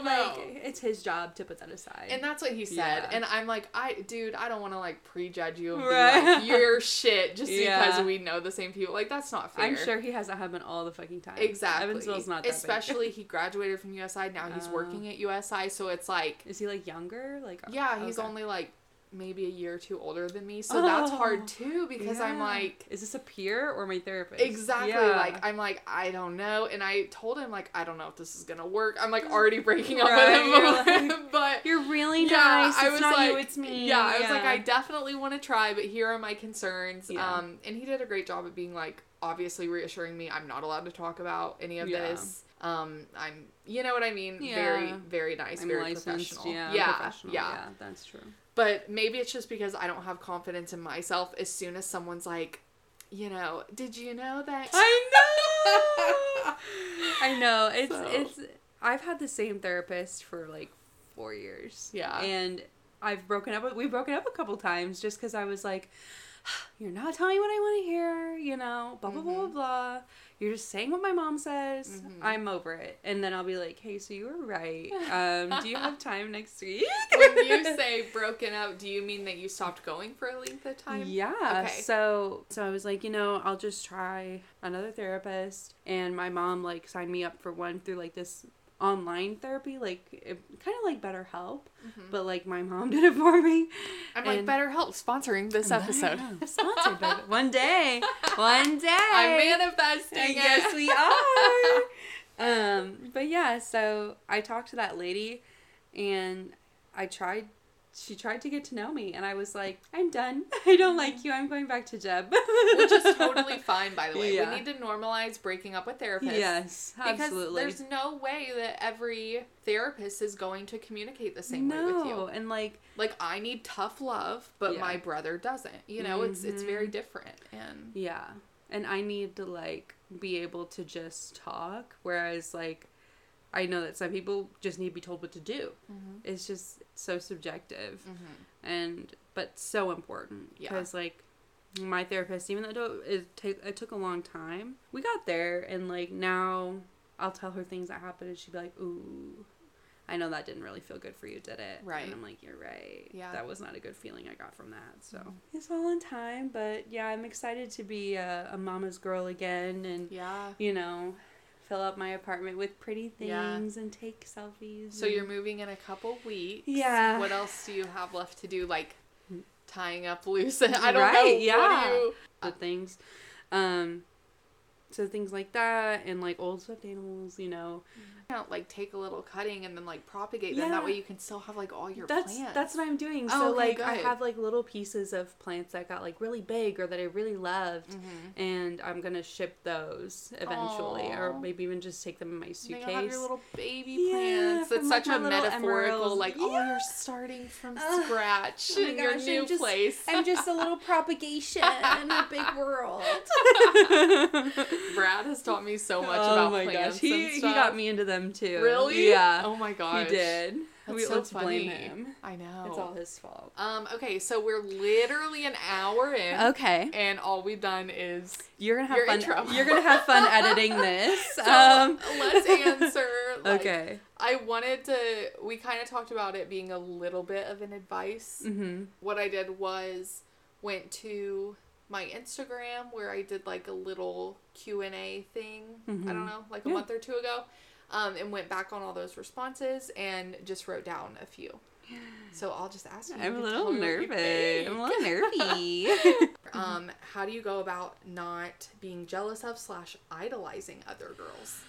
know. It's his job to put that aside. And that's what he said. Yeah. And I'm like, I don't want to like prejudge you and be like, you're shit just because we know the same people. Like, that's not fair. I'm sure he has that happen all the fucking time. Exactly. Evansville's not that big. Especially he graduated from USI. Now he's working at USI. So it's like. Is he like younger? Like, he's only like. Maybe a year or two older than me, so that's hard too because I'm like, is this a peer or my therapist? Exactly. Like I'm like, I don't know, and I told him like, I don't know if this is gonna work. I'm like already breaking up with him, like, but you're really nice. It's not like, you, it's me. Yeah, I was like, I definitely want to try, but here are my concerns. Yeah. And he did a great job at being like, obviously reassuring me, I'm not allowed to talk about any of this. I'm, you know what I mean? Yeah. Very, very nice, I'm very licensed, professional. Yeah, professional. Yeah, that's true. But maybe it's just because I don't have confidence in myself as soon as someone's like, you know, did you know that? I know! I know. I've had the same therapist for like 4 years. Yeah. And we've broken up a couple times just because I was like, you're not telling me what I want to hear, you know, blah, blah, blah, blah, blah. You're just saying what my mom says. Mm-hmm. I'm over it. And then I'll be like, hey, so you were right. Do you have time next week? When you say broken up, do you mean that you stopped going for a length of time? Yeah. Okay. So I was like, you know, I'll just try another therapist. And my mom, like, signed me up for one through, like, this online therapy, like, kind of like BetterHelp, but, like, my mom did it for me. I'm and like, BetterHelp sponsoring this episode. Sponsored by One day. I'm manifesting it. Yes, we are. But, yeah, so I talked to that lady, and she tried to get to know me, and I was like, I'm done. I don't like you. I'm going back to Jeb. Which is totally fine, by the way. Yeah. We need to normalize breaking up with therapists. Yes, absolutely. Because there's no way that every therapist is going to communicate the same way with you. And like I need tough love, but my brother doesn't. You know, it's very different. And and I need to, like, be able to just talk, whereas, like, I know that some people just need to be told what to do. Mm-hmm. It's just so subjective, mm-hmm. but so important, because, yeah. like, my therapist, even though it took a long time, we got there, and, like, now I'll tell her things that happened, and she'd be like, ooh, I know that didn't really feel good for you, did it? Right. And I'm like, you're right. Yeah. That was not a good feeling I got from that. So It's all in time, but yeah, I'm excited to be a mama's girl again, and you know, fill up my apartment with pretty things and take selfies. So you're moving in a couple weeks. Yeah. What else do you have left to do? Like tying up loose and I don't know. Yeah. What do you... Good things. So things like that, and, like, old stuffed animals, you know. You know, like, take a little cutting and then, like, propagate them. That way you can still have, like, all your plants. That's what I'm doing. Oh, so, okay, like, good. I have, like, little pieces of plants that got, like, really big or that I really loved. Mm-hmm. And I'm going to ship those eventually. Aww. Or maybe even just take them in my suitcase. And have your little baby plants. It's such a metaphorical, emeralds. Like, oh, you're starting from scratch in your new place. I'm just a little propagation in a big world. Brad has taught me so much about plants. He got me into them too. Really? Yeah. Oh my gosh. He did. Let's blame him. I know. It's all his fault. Okay, so we're literally an hour in. Okay. And all we've done is you're gonna have fun editing this. So let's answer. Like, okay. I wanted to. We kind of talked about it being a little bit of an advice. Mm-hmm. What I did was went to my Instagram, where I did, like, a little Q&A thing, mm-hmm. I don't know, like a month or two ago, and went back on all those responses and just wrote down a few. So I'll just ask you. I'm a little nervy. How do you go about not being jealous of / idolizing other girls?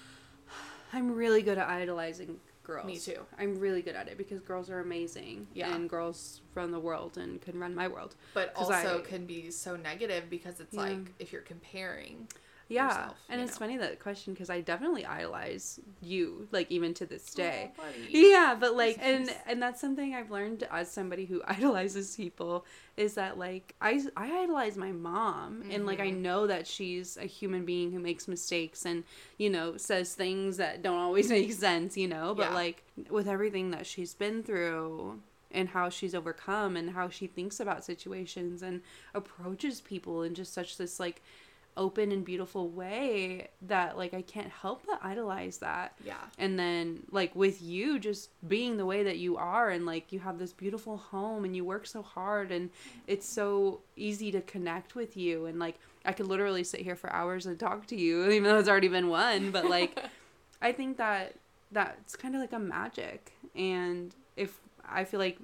I'm really good at idolizing girls. Me too. I'm really good at it because girls are amazing. Yeah. And girls run the world and can run my world. But also can be so negative because it's like if you're comparing yourself. And it's funny that question because I definitely idolize you, like, even to this day. Oh, buddy. Yeah, but like and that's something I've learned as somebody who idolizes people is that, like, I idolize my mom, mm-hmm. and, like, I know that she's a human being who makes mistakes and, you know, says things that don't always make sense, you know, but like with everything that she's been through and how she's overcome and how she thinks about situations and approaches people in just such this, like, open and beautiful way that, like, I can't help but idolize that. Yeah. And then, like, with you just being the way that you are and, like, you have this beautiful home and you work so hard and it's so easy to connect with you, and, like, I could literally sit here for hours and talk to you even though it's already been one, but, like, I think that that's kind of like a magic. And if I feel like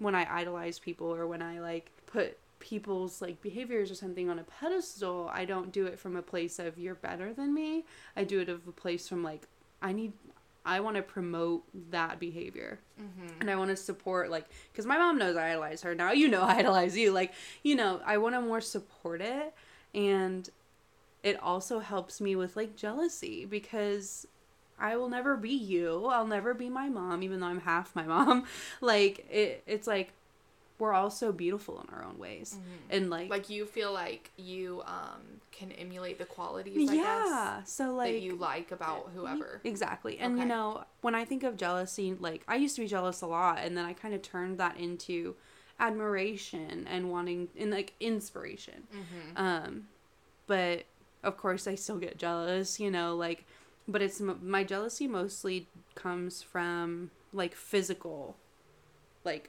when I idolize people or when I, like, put people's, like, behaviors or something on a pedestal, I don't do it from a place of you're better than me. I do it of a place from, like, I want to promote that behavior, mm-hmm. and I want to support, like, because my mom knows I idolize her now, you know, I idolize you, like, you know, I want to more support it. And it also helps me with, like, jealousy because I will never be you. I'll never be my mom, even though I'm half my mom. Like, it's like we're all so beautiful in our own ways. Mm-hmm. And, like... Like, you feel like you can emulate the qualities, I guess. So, like... That you like about whoever. Exactly. And, you know, when I think of jealousy, like, I used to be jealous a lot. And then I kind of turned that into admiration and wanting... And, like, inspiration. Mm-hmm. But, of course, I still get jealous, you know, like... But it's... My jealousy mostly comes from, like, physical, like...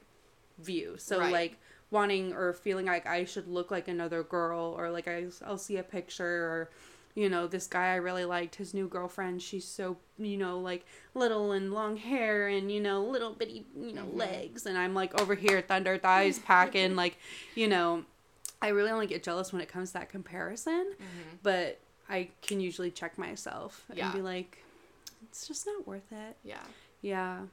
view. So like wanting or feeling like I should look like another girl, or like I'll see a picture, or, you know, this guy I really liked, his new girlfriend, she's so, you know, like little and long hair and, you know, little bitty, you know, legs, and I'm like over here thunder thighs packing, like, you know, I really only get jealous when it comes to that comparison, mm-hmm. but I can usually check myself and be like, it's just not worth it.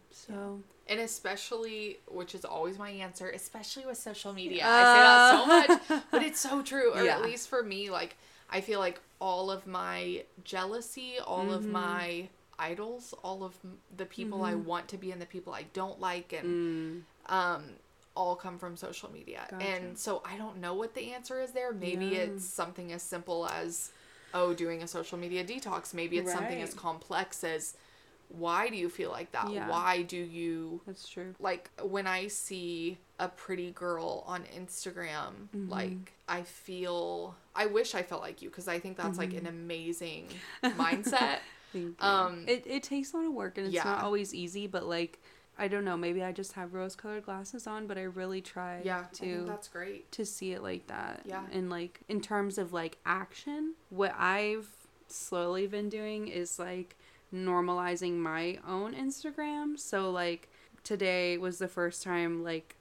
So and especially, which is always my answer, especially with social media. I say that so much, but it's so true. Or at least for me, like, I feel like all of my jealousy, all mm-hmm. of my idols, all of the people mm-hmm. I want to be and the people I don't like, and all come from social media. Gotcha. And so I don't know what the answer is there. Maybe it's something as simple as oh, doing a social media detox. Maybe it's something as complex as, why do you feel like that? Yeah. Why do you... That's true. Like, when I see a pretty girl on Instagram, mm-hmm. like, I feel... I wish I felt like you, because I think that's, mm-hmm. like, an amazing mindset. Thank you. It takes a lot of work, and it's not always easy, but, like... I don't know, maybe I just have rose-colored glasses on, but I really try to I think that's great. To see it like that. Yeah. And, like, in terms of, like, action, what I've slowly been doing is, like, normalizing my own Instagram. So, like, today was the first time, like,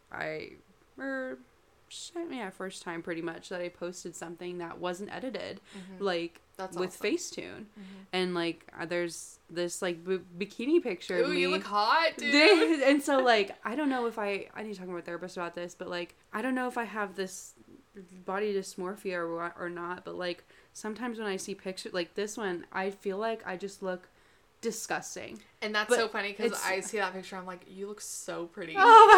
first time pretty much that I posted something that wasn't edited, mm-hmm. like, that's with awesome. Facetune, mm-hmm. and like there's this like bikini picture of me. Ooh, you look hot, dude. And so like I need to talk to my therapist about this, but like I don't know if I have this body dysmorphia or not, but like sometimes when I see pictures like this one, I feel like I just look disgusting. And that's so funny because I see that picture, I'm like, you look so pretty. Oh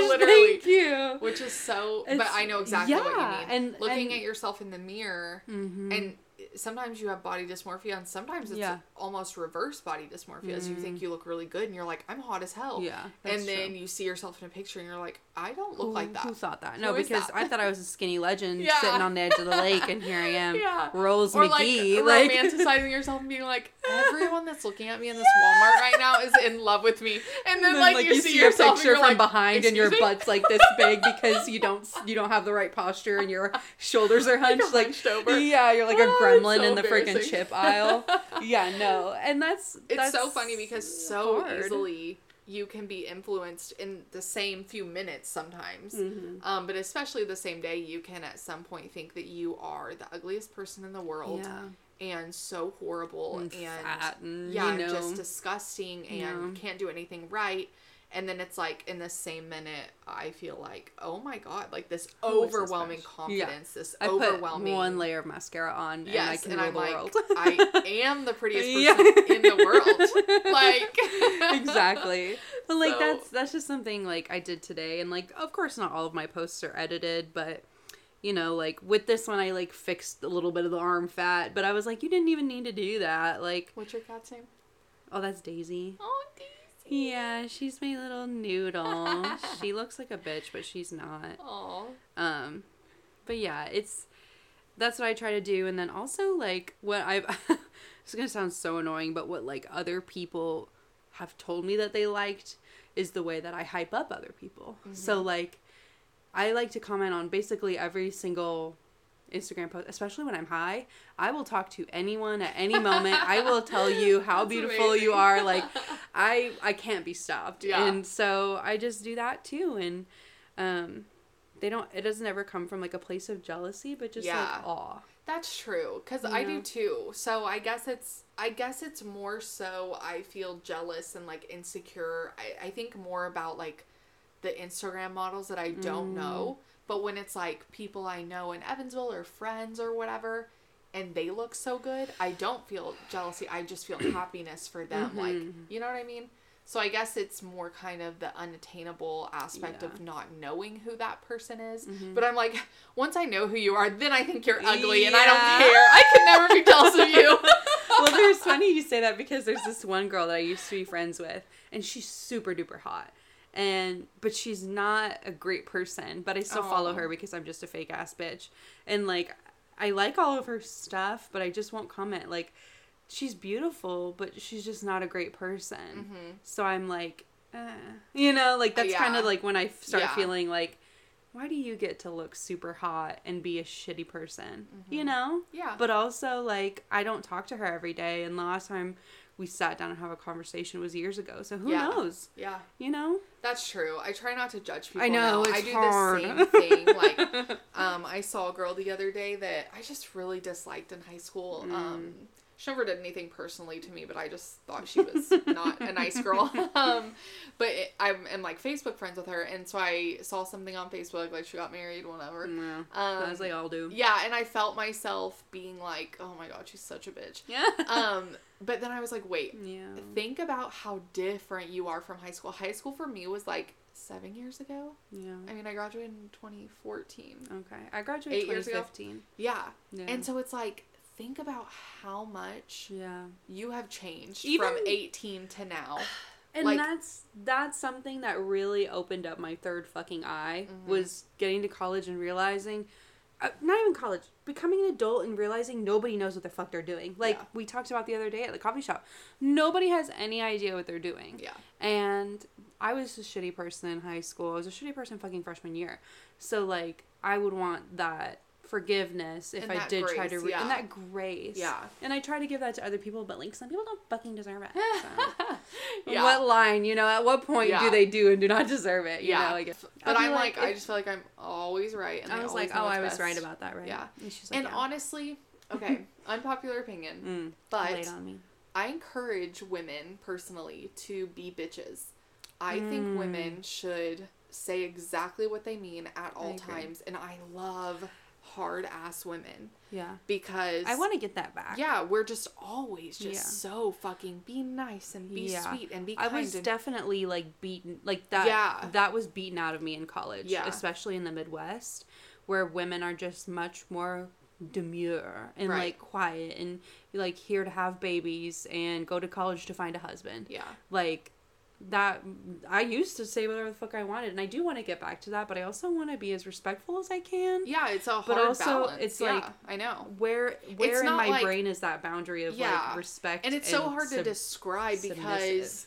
my gosh, thank you. Which is so, but I know exactly what you mean. And looking at yourself in the mirror, mm-hmm. and sometimes you have body dysmorphia, and sometimes it's almost reverse body dysmorphia. Mm. So you think you look really good, and you're like, I'm hot as hell. Yeah, and then you see yourself in a picture, and you're like, I don't look like that. Who thought that? No, because I thought I was a skinny legend sitting on the edge of the lake, and here I am, Rose McGee. Or like romanticizing yourself and being like, everyone that's looking at me in this Walmart right now is in love with me. And then like you see yourself picture and from like, behind, and your butt's like this big because you don't have the right posture, and your shoulders are hunched, like over. Yeah, you're like a gremlin so in the freaking chip aisle. And that's so funny because so hard. Easily you can be influenced in the same few minutes sometimes, mm-hmm. But especially the same day, you can at some point think that you are the ugliest person in the world, and so horrible and fat and just disgusting and can't do anything right. And then it's like in the same minute, I feel like, oh my God, like this overwhelming confidence, this overwhelming. I put one layer of mascara on and I can rule the world. I am the prettiest person in the world. Like. Exactly. But like, so. That's just something like I did today. And like, of course, not all of my posts are edited, but you know, like with this one, I like fixed a little bit of the arm fat, but I was like, you didn't even need to do that. Like. What's your cat's name? Oh, that's Daisy. Oh, Daisy. Yeah, she's my little noodle. She looks like a bitch, but she's not. Aww. But yeah, that's what I try to do. And then also, like, what it's going to sound so annoying, but what, like, other people have told me that they liked is the way that I hype up other people. Mm-hmm. So, like, I like to comment on basically every single Instagram post, especially when I'm high. I will talk to anyone at any moment. I will tell you how beautiful you are. Like, I can't be stopped. Yeah. And so I just do that too. And it doesn't ever come from like a place of jealousy, but just like awe. That's true. 'Cause I do too. So I guess it's more so I feel jealous and like insecure. I think more about like the Instagram models that I don't know. But when it's, like, people I know in Evansville or friends or whatever, and they look so good, I don't feel jealousy. I just feel happiness for them. Mm-hmm. Like, you know what I mean? So I guess it's more kind of the unattainable aspect of not knowing who that person is. Mm-hmm. But I'm like, once I know who you are, then I think you're ugly and I don't care. I can never be jealous of you. Well, there's funny you say that because there's this one girl that I used to be friends with, and she's super duper hot. But she's not a great person, but I still follow her because I'm just a fake ass bitch. And like, I like all of her stuff, but I just won't comment. Like, she's beautiful, but she's just not a great person. Mm-hmm. So I'm like, you know, like that's kind of like when I start feeling like, why do you get to look super hot and be a shitty person? Mm-hmm. You know? Yeah. But also like, I don't talk to her every day. And the last time we sat down and have a conversation was years ago. So who knows? Yeah. You know? That's true. I try not to judge people. I know. It's I do hard. The same thing. Like, I saw a girl the other day that I just really disliked in high school. She never did anything personally to me, but I just thought she was not a nice girl. But I'm like Facebook friends with her. And so I saw something on Facebook, like she got married, whatever. Yeah, as they all do. Yeah. And I felt myself being like, oh my God, she's such a bitch. Yeah. But then I was like, wait, think about how different you are from high school. High school for me was like 7 years ago. Yeah. I mean, I graduated in 2014. Okay. I graduated in 2015. Yeah. And so it's like, think about how much you have changed from 18 to now. And like, that's something that really opened up my third fucking eye, was getting to college and realizing, not even college, becoming an adult and realizing nobody knows what the fuck they're doing. Like, we talked about the other day at the coffee shop. Nobody has any idea what they're doing. Yeah. And I was a shitty person in high school. I was a shitty person fucking freshman year. So, like, I would want that forgiveness if I did try to... And that grace. Yeah. And I try to give that to other people, but, like, some people don't fucking deserve it. So. What line, you know, at what point do they do and do not deserve it? You know, like, but I'm like, I just feel like I'm always right. And I was like, oh, I was right about that, right? Yeah. And, she's like, and honestly, okay, unpopular opinion, but late on me. I encourage women, personally, to be bitches. I think women should say exactly what they mean at all times, and I love hard-ass women. Yeah. Because... I want to get that back. Yeah, we're just always just so fucking be nice and be sweet and be kind. I was definitely, like, beaten... Like, that that was beaten out of me in college. Yeah. Especially in the Midwest, where women are just much more demure and, like, quiet and, like, here to have babies and go to college to find a husband. Yeah. Like... that I used to say whatever the fuck I wanted, and I do want to get back to that, but I also want to be as respectful as I can. Yeah, it's a hard balance. But also, it's like, I know where in my brain is that boundary of like respect, and it's so hard to describe because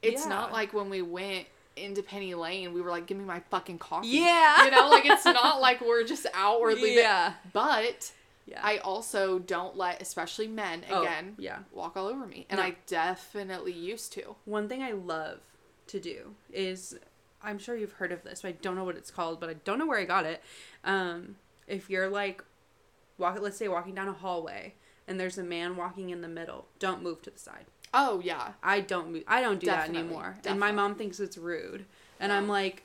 it's not like when we went into Penny Lane, we were like, "Give me my fucking coffee." Yeah, you know, like it's not like we're just outwardly. Yeah, but. Yeah. I also don't let, especially men, again, walk all over me. And I definitely used to. One thing I love to do is, I'm sure you've heard of this, but I don't know what it's called, but I don't know where I got it. If you're like, let's say walking down a hallway and there's a man walking in the middle, don't move to the side. Oh, yeah. I don't do that anymore. Definitely. And my mom thinks it's rude. And I'm like...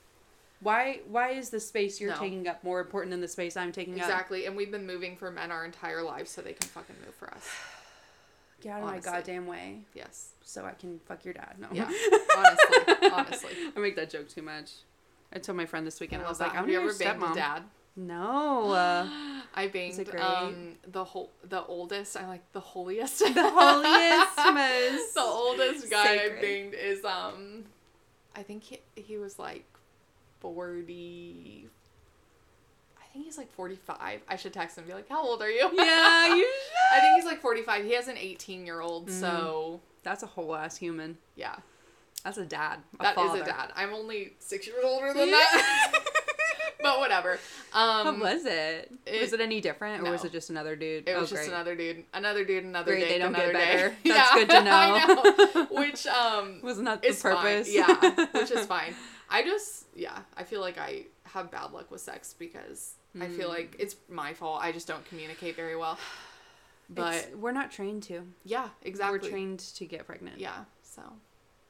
Why is the space you're taking up more important than the space I'm taking up? Exactly. And we've been moving for men our entire lives so they can fucking move for us. Get out of my goddamn way. Yes. So I can fuck your dad. No. Yeah. Honestly. I make that joke too much. I told my friend this weekend, I was like, I'm going to your stepmom. Dad? No. I banged the oldest. I like the holiest. The holiest, most. The oldest guy sacred. I banged is, I think he was like, 40, I think he's like 45. I should text him and be like, how old are you? Yeah, you should. I think he's like 45. He has an 18-year-old, so. That's a whole ass human. Yeah. That's a dad. That is a dad. I'm only 6 years older than that. But whatever. How was it? Was it any different, or was it just another dude? It was just another dude. Another dude, another day, another day. That's good to know. I know. Which was not the purpose. Fine. Yeah, which is fine. I just, I feel like I have bad luck with sex because I feel like it's my fault. I just don't communicate very well. But we're not trained to. Yeah, exactly. We're trained to get pregnant. Yeah, so.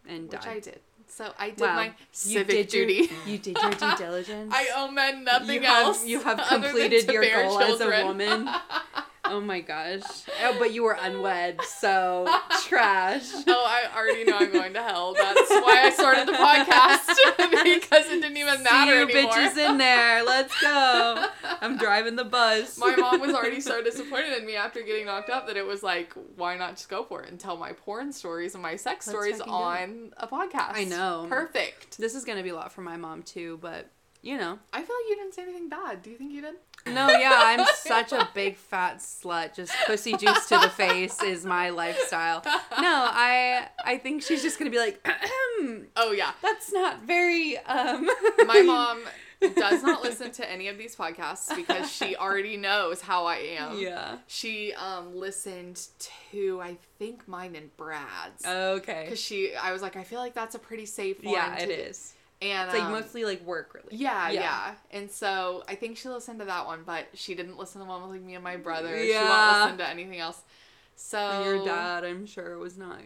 And die. Which I did. So I did my civic duty. You did your due diligence. I owe men nothing else. You have completed your goal as a woman. Oh my gosh. Oh, but you were unwed, so trash. Oh, I already know I'm going to hell. That's why I started the podcast, because it didn't even matter anymore. See you bitches in there. Let's go. I'm driving the bus. My mom was already so disappointed in me after getting knocked up that it was like, why not just go for it and tell my porn stories and my sex stories on a podcast? I know. Perfect. This is going to be a lot for my mom too, but... You know. I feel like you didn't say anything bad. Do you think you did? No, yeah. I'm such a big fat slut. Just pussy juice to the face is my lifestyle. No, I think she's just going to be like, oh, yeah. That's not very, My mom does not listen to any of these podcasts because she already knows how I am. Yeah. She listened to, I think, mine and Brad's. Okay. Because I was like, I feel like that's a pretty safe one. Yeah, it is. And, it's like mostly like work related. Yeah. And so I think she listened to that one, but she didn't listen to the one with like me and my brother. Yeah. She won't listen to anything else. So and your dad, I'm sure, was not,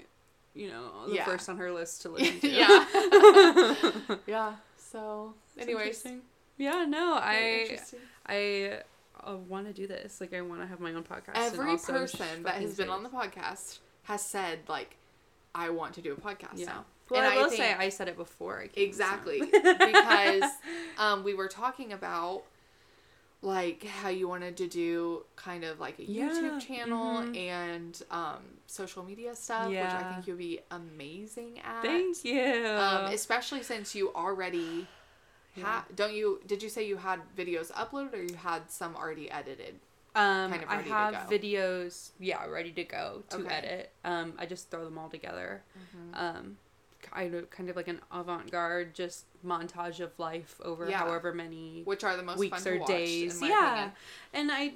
you know, the first on her list to listen to. Yeah. Yeah. So anyways. Yeah, no, I want to do this. Like I want to have my own podcast. Every person that has been on the podcast has said like, I want to do a podcast now. Well, and I will say I said it before. Because we were talking about like how you wanted to do kind of like a YouTube channel and social media stuff, which I think you'll be amazing at. Thank you. Especially since you already did you say you had videos uploaded or you had some already edited? I have videos ready to go to edit. I just throw them all together. Kind of like an avant-garde just montage of life over however many which are the most weeks fun or to days watch, and I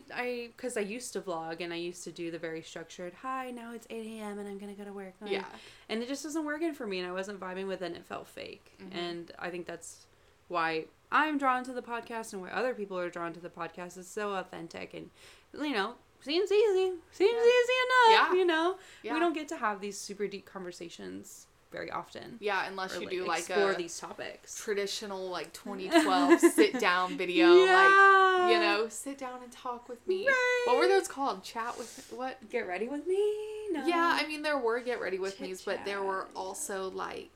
because I used to vlog and I used to do the very structured now it's 8 a.m. and I'm gonna go to work and it just wasn't working for me and I wasn't vibing with it and it felt fake and I think that's why I'm drawn to the podcast and why other people are drawn to the podcast. It's so authentic and you know seems easy enough you know we don't get to have these super deep conversations very often. Yeah, unless you do like explore these topics. Traditional like 2012 sit down video like, you know, sit down and talk with me. Right. What were those called? Chat with what? Get ready with me? No. Yeah, I mean there were get ready with me's, but there were also like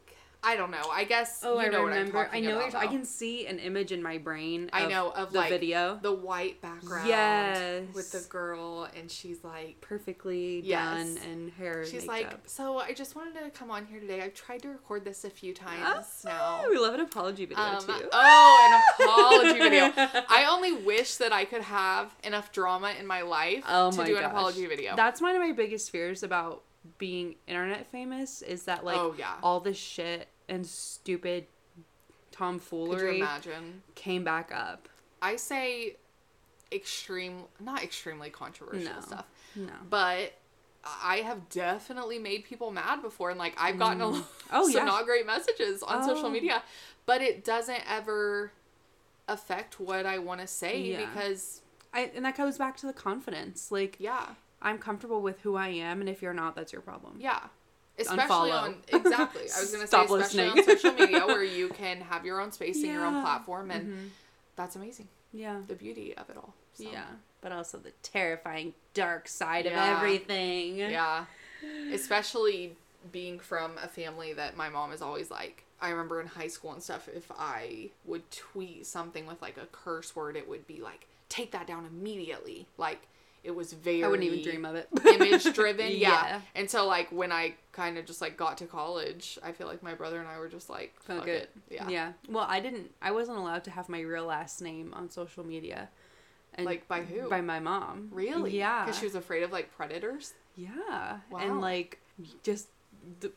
I don't know. I guess you know what I'm talking about. I know I can see an image in my brain of the like, video. The white background with the girl and she's like perfectly done and hair she's makeup. Like, so I just wanted to come on here today. I've tried to record this a few times now. We love an apology video too. Oh, an apology video. I only wish that I could have enough drama in my life to do an apology video. That's one of my biggest fears about being internet famous is that like all this shit and stupid tomfoolery came back up. I say not extremely controversial stuff. No. But I have definitely made people mad before and like I've gotten a lot some not great messages on social media, but it doesn't ever affect what I want to say because and that goes back to the confidence. Like I'm comfortable with who I am, and if you're not, that's your problem. Yeah. Especially unfollow. I was going to say, especially on social media where you can have your own space and your own platform, and that's amazing. Yeah. The beauty of it all. So. Yeah. But also the terrifying dark side of everything. Yeah. Especially being from a family that my mom is always like, I remember in high school and stuff, if I would tweet something with like a curse word, it would be like, take that down immediately. Like, it was very... I wouldn't even dream of it. Image-driven, And so, like, when I kind of just, like, got to college, I feel like my brother and I were just, like, fuck it. Yeah. Well, I wasn't allowed to have my real last name on social media. And like, by who? By my mom. Really? Yeah. Because she was afraid of, like, predators? Yeah. Wow. And, like, just...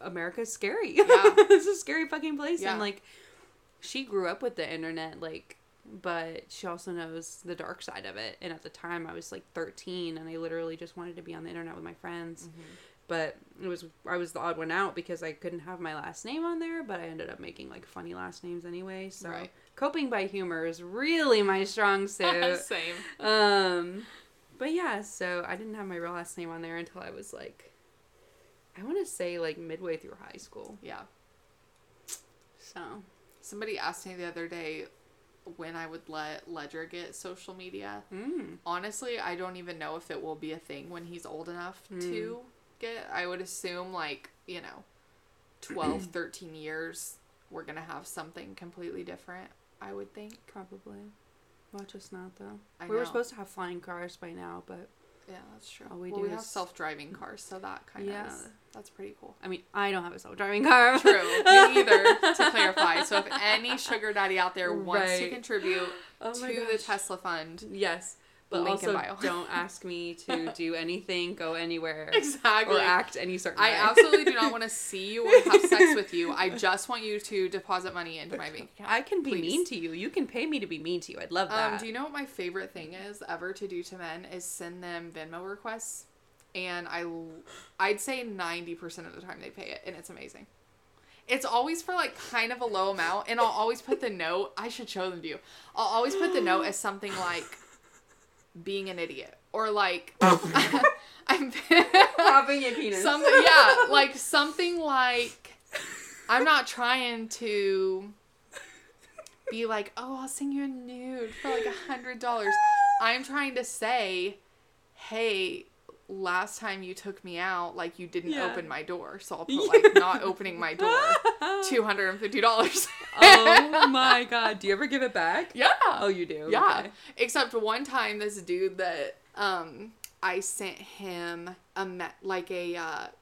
America's scary. Yeah. It's a scary fucking place. Yeah. And, like, she grew up with the internet, like... But she also knows the dark side of it. And at the time, I was like 13 and I literally just wanted to be on the internet with my friends. Mm-hmm. But I was the odd one out because I couldn't have my last name on there, but I ended up making like funny last names anyway. So coping by humor is really my strong suit. Same. But yeah, so I didn't have my real last name on there until I was like, I want to say like midway through high school. Yeah. So. Somebody asked me the other day, when I would let Ledger get social media. Honestly, I don't even know if it will be a thing when he's old enough to get. I would assume, like, you know, 12, 13 years, we're going to have something completely different, I would think. Probably. Watch us not, though. We were supposed to have flying cars by now, but... Yeah, that's true. We have self-driving cars, so that kind of is, that's pretty cool. I mean, I don't have a self-driving car. True. Me either, to clarify. So if any sugar daddy out there wants to contribute the Tesla fund. Yes. But also don't ask me to do anything, go anywhere. Exactly. Or act any certain way. I absolutely do not want to see you or have sex with you. I just want you to deposit money into my bank account. I can be mean to you. You can pay me to be mean to you. I'd love that. Do you know what my favorite thing is ever to do to men is send them Venmo requests? And I'd say 90% of the time they pay it. And it's amazing. It's always for, like, kind of a low amount. And I'll always put the note. I should show them to you. I'll always put the note as something like... being an idiot or like I'm popping a penis. Something like I'm not trying to be like, oh, I'll send you a nude for like $100. I'm trying to say, hey, last time you took me out, like, you didn't open my door. So I'll put, like, not opening my door, $250. Oh, my God. Do you ever give it back? Yeah. Oh, you do? Yeah. Okay. Except one time, this dude that, I sent him a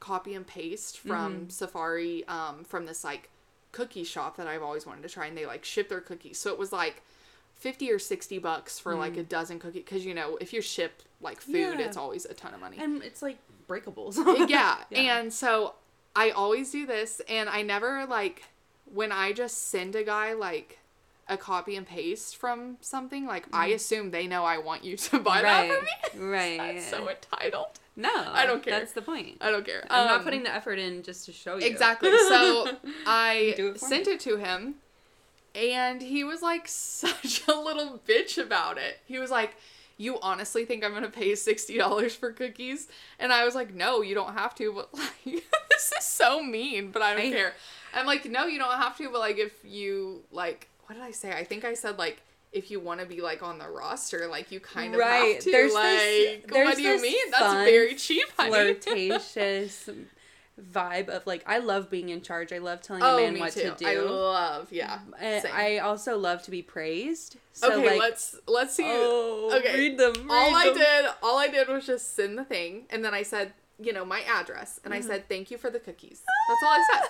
copy and paste from Safari, from this, like, cookie shop that I've always wanted to try, and they, like, ship their cookies. So it was, like, $50 or $60 for, like, a dozen cookies. Because, you know, if you ship, like, food, it's always a ton of money. And it's, like, breakables. Yeah. And so I always do this, and I never, like, when I just send a guy, like, a copy and paste from something, like, I assume they know I want you to buy that for me. Right. That's so entitled. No. I don't care. That's the point. I don't care. I'm not putting the effort in just to show you. Exactly. So I sent it to him, and he was, like, such a little bitch about it. He was like, you honestly think I'm going to pay $60 for cookies? And I was like, no, you don't have to. But, like, this is so mean, but I don't care. I'm like, no, you don't have to. But, like, if you, like, what did I say? I think I said, like, if you want to be, like, on the roster, like, you kind of have to. There's like, this, what do you mean? That's very cheap, honey. Flirtatious vibe of, like, I love being in charge. I love telling a man what to do. I love, same. I also love to be praised. So, okay, like, let's see. Oh, okay. Read them. All I did was just send the thing, and then I said, you know, my address, and I said, thank you for the cookies. That's all I said.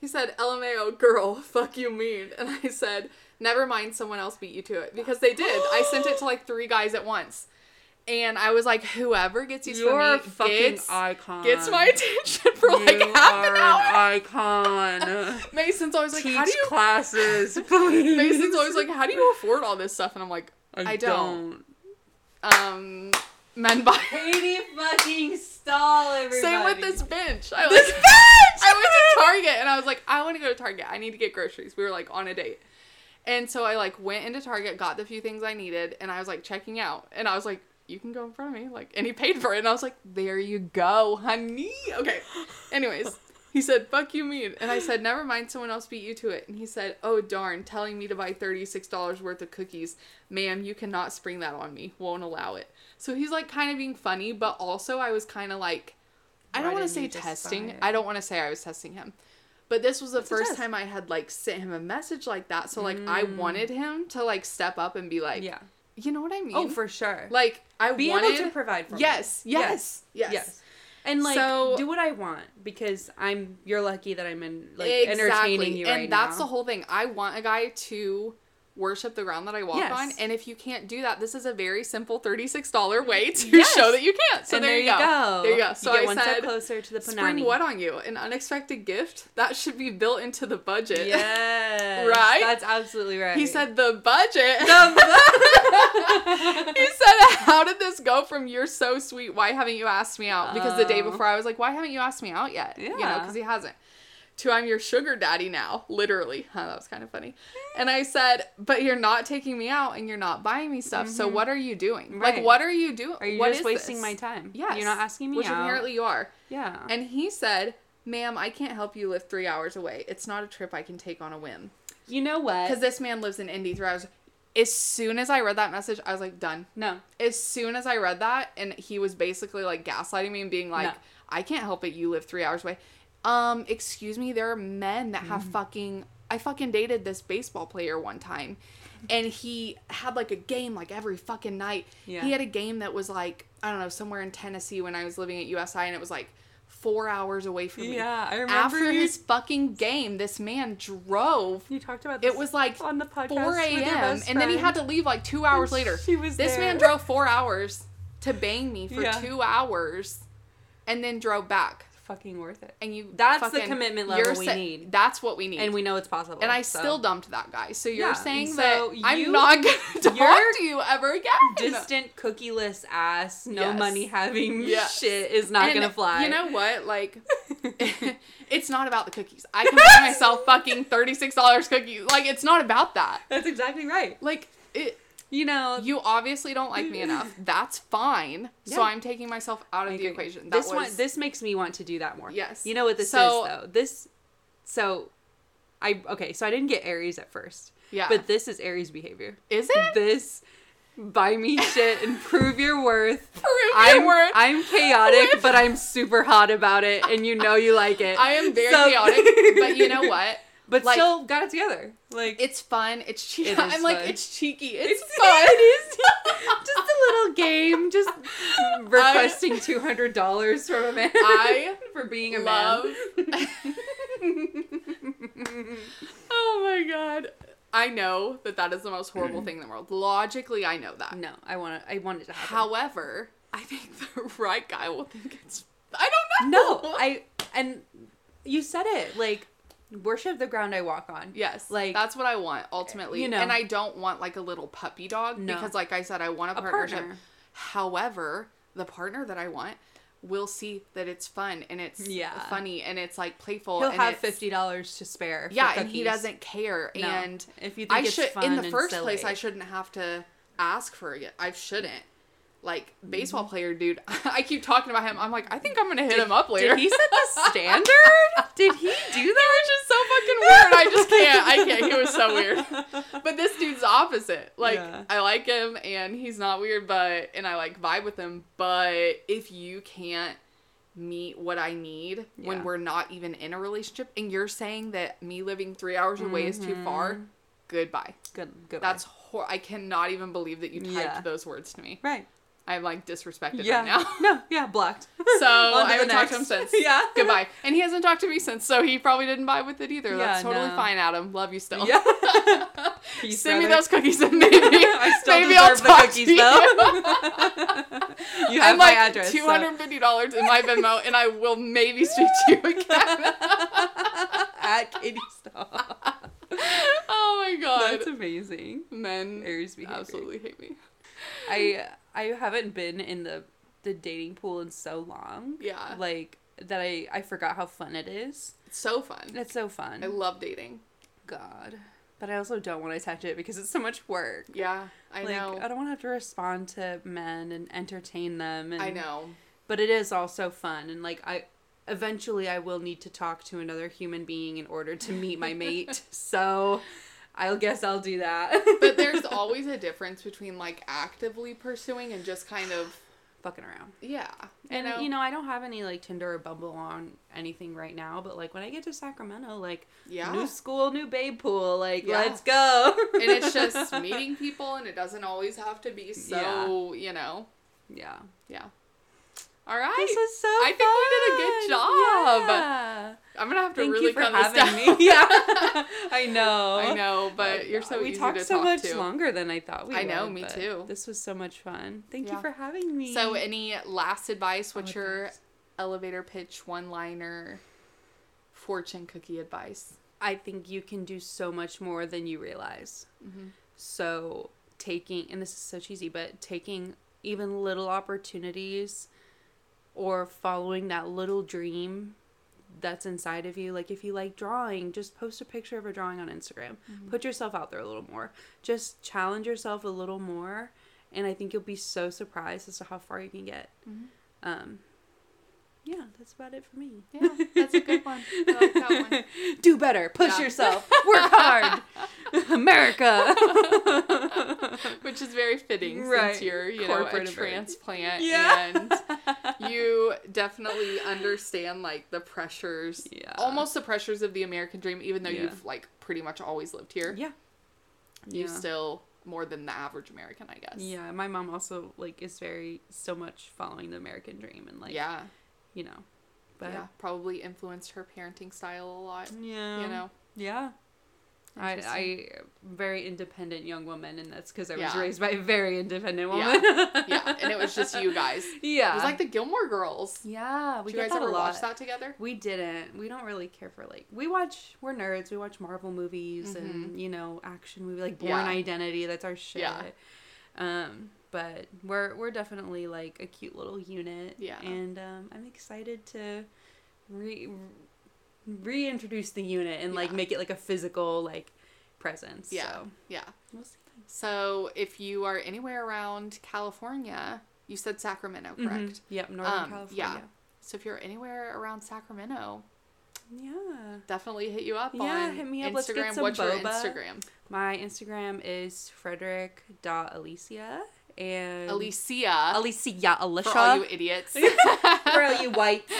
He said, LMAO, girl, fuck you mean. And I said, never mind, someone else beat you to it. Because they did. I sent it to, like, 3 guys at once. And I was like, whoever gets these for me, you're a fucking icon. Gets my attention for, like, half an hour. You are an icon. Mason's always like, how do you... classes, please. Mason's always like, how do you afford all this stuff? And I'm like, I don't. Men buy... Katie fucking Stahl, everybody. Same with this bench. This bench! I went to Target, and I was like, I want to go to Target. I need to get groceries. We were, like, on a date. And so I, like, went into Target, got the few things I needed, and I was, like, checking out. And I was like, you can go in front of me. Like, and he paid for it. And I was like, there you go, honey. Okay. Anyways, he said, fuck you mean. And I said, never mind, someone else beat you to it. And he said, oh, darn, telling me to buy $36 worth of cookies. Ma'am, you cannot spring that on me. Won't allow it. So he's, like, kind of being funny, but also I was kind of, like, I don't want to say testing. I don't want to say I was testing him. But this was the first time I had, like, sent him a message like that. So, like, I wanted him to, like, step up and be like, yeah, you know what I mean? Oh, for sure. Like, I be wanted... able to provide for me. Yes. And, like, so, do what I want, because you're lucky that I'm in, like, entertaining you right now. And that's the whole thing. I want a guy to worship the ground that I walk on. And if you can't do that, this is a very simple $36 way to show that you can't. So there you go. There you go. So you I said, closer to the panini. Spring what on you? An unexpected gift? That should be built into the budget. Yes. Right? That's absolutely right. He said the budget. He said, how did this go from you're so sweet, why haven't you asked me out? Because the day before I was like, why haven't you asked me out yet? Yeah. You know, because he hasn't. To I'm your sugar daddy now, literally. Huh, that was kind of funny. And I said, but you're not taking me out and you're not buying me stuff. So what are you doing? Right. Like, what are you doing? Are you just wasting my time? Yes. You're not asking me out. Which apparently you are. Yeah. And he said, ma'am, I can't help you live 3 hours away. It's not a trip I can take on a whim. You know what? Because this man lives in Indy 3 hours. As soon as I read that message, I was like, done. No. As soon as I read that, and he was basically, like, gaslighting me and being like, no, I can't help it. You live 3 hours away. Excuse me, there are men that have I fucking dated this baseball player one time, and he had, like, a game, like, every fucking night. Yeah. He had a game that was, like, I don't know, somewhere in Tennessee when I was living at USI, and it was, like, 4 hours away from me. Yeah, I remember. After his fucking game, this man drove. You talked about this. It was, like, on the podcast 4 a.m., and then he had to leave, like, 2 hours later. This man drove 4 hours to bang me for 2 hours, and then drove back. Fucking worth it. And that's the commitment level we need. That's what we need. And we know it's possible. And I still dumped that guy. So you're saying that I'm not going to talk to you ever again. Distant, cookieless ass, no money having shit is not going to fly. You know what? Like, it's not about the cookies. I can buy myself fucking $36 cookies. Like, it's not about that. That's exactly right. Like, you know, you obviously don't like me enough. That's fine. Yeah. So I'm taking myself out of the equation. This makes me want to do that more. Yes. You know what this is, though? So I didn't get Aries at first. Yeah. But this is Aries behavior. Is it? This buy me shit and prove your worth. Prove your worth. I'm chaotic, but I'm super hot about it, and you know you like it. I am very chaotic, but you know what? But like, still got it together. Like it's fun. It's cheeky. It's cheeky. It's fun. It is. Just a little game. Just requesting $200 from a man. For being a man. Oh my god. I know that is the most horrible thing in the world. Logically, I know that. No, I want it to happen. However, I think the right guy will think it's... I don't know. No, and you said it. Like, worship the ground I walk on. Yes. Like, that's what I want, ultimately. You know. And I don't want, like, a little puppy dog. No. Because, like I said, I want a partnership. Partner. However, the partner that I want... will see that it's fun and it's funny and it's like playful. He'll have $50 to spare. Yeah, and he doesn't care. No. And if you think in the first place, I shouldn't have to ask for it. I shouldn't. Like baseball player, dude. I keep talking about him. I'm like, I think I'm gonna hit him up later. Did he set the standard? Did he do that? Which is so fucking weird. I just can't. He was so weird. But this dude's opposite. Like, yeah. I like him, and he's not weird, and I like vibe with him. But if you can't meet what I need when we're not even in a relationship, and you're saying that me living 3 hours away is too far, goodbye. Goodbye. That's I cannot even believe that you typed those words to me. Right. I'm, like, disrespected right now. No, blocked. So, I haven't talked to him since. Goodbye. And he hasn't talked to me since, so he probably didn't vibe with it either. Yeah, that's totally fine, Adam. Love you still. Yeah. Send me those cookies, and maybe I still deserve the cookies, though. You have my address. I'm, like, $250 in my Venmo, and I will maybe speak to you again. At Katie Stahl. Oh, my God. That's amazing. Men Aries behavior. Absolutely hate me. I haven't been in the dating pool in so long. Yeah. Like, that I forgot how fun it is. It's so fun. I love dating. God. But I also don't want to touch it because it's so much work. Yeah, I know. I don't want to have to respond to men and entertain them. And, I know. But it is also fun. And, like, eventually I will need to talk to another human being in order to meet my mate. So... I guess I'll do that. But there's always a difference between, like, actively pursuing and just kind of... fucking around. Yeah. And, you know, I don't have any, like, Tinder or Bumble on anything right now, but, like, when I get to Sacramento, like, new school, new babe pool, like, let's go. And it's just meeting people, and it doesn't always have to be so, you know. Yeah. Yeah. All right. This was so fun. I think we did a good job. Yeah. I'm going to have to really cut this down. Thank you for having me. Yeah. I know, but you're so easy to talk to. We talked so much longer than I thought we would. I know, me too. This was so much fun. Thank you for having me. So any last advice? What's your elevator pitch, one-liner, fortune cookie advice? I think you can do so much more than you realize. Mm-hmm. So and this is so cheesy, but taking even little opportunities... or following that little dream that's inside of you. Like, if you like drawing, just post a picture of a drawing on Instagram. Mm-hmm. Put yourself out there a little more. Just challenge yourself a little more. And I think you'll be so surprised as to how far you can get. Mm-hmm. Yeah, that's about it for me. Yeah, that's a good one. I like that one. Do better. Push yourself. Work hard. America. Which is very fitting since you're, a transplant. Yeah. And you definitely understand, like, the pressures. Yeah. Almost the pressures of the American dream, even though you've, like, pretty much always lived here. Yeah. You still... more than the average American, I guess. Yeah. My mom also, like, is very... so much following the American dream and, like... yeah. You know, but probably influenced her parenting style a lot. Yeah, you know. Yeah, I very independent young woman, and that's because I was raised by a very independent woman. Yeah. And it was just you guys. Yeah, it was like the Gilmore Girls. Yeah, we did you guys that ever watch that together? We didn't. We don't really care for we're nerds. We watch Marvel movies and action movies like Born Identity. That's our shit. Yeah. But we're definitely, like, a cute little unit. Yeah. And I'm excited to reintroduce the unit and, like, make it, like, a physical, like, presence. Yeah. So. Yeah. We'll see. So if you are anywhere around California, you said Sacramento, correct? Mm-hmm. Yep, Northern California. Yeah. So if you're anywhere around Sacramento, Yeah. Definitely hit you up on hit me up. Instagram. Let's get some What's boba. Your Instagram? My Instagram is frederick.alicia. And Alicia. For all you idiots. For all you whites.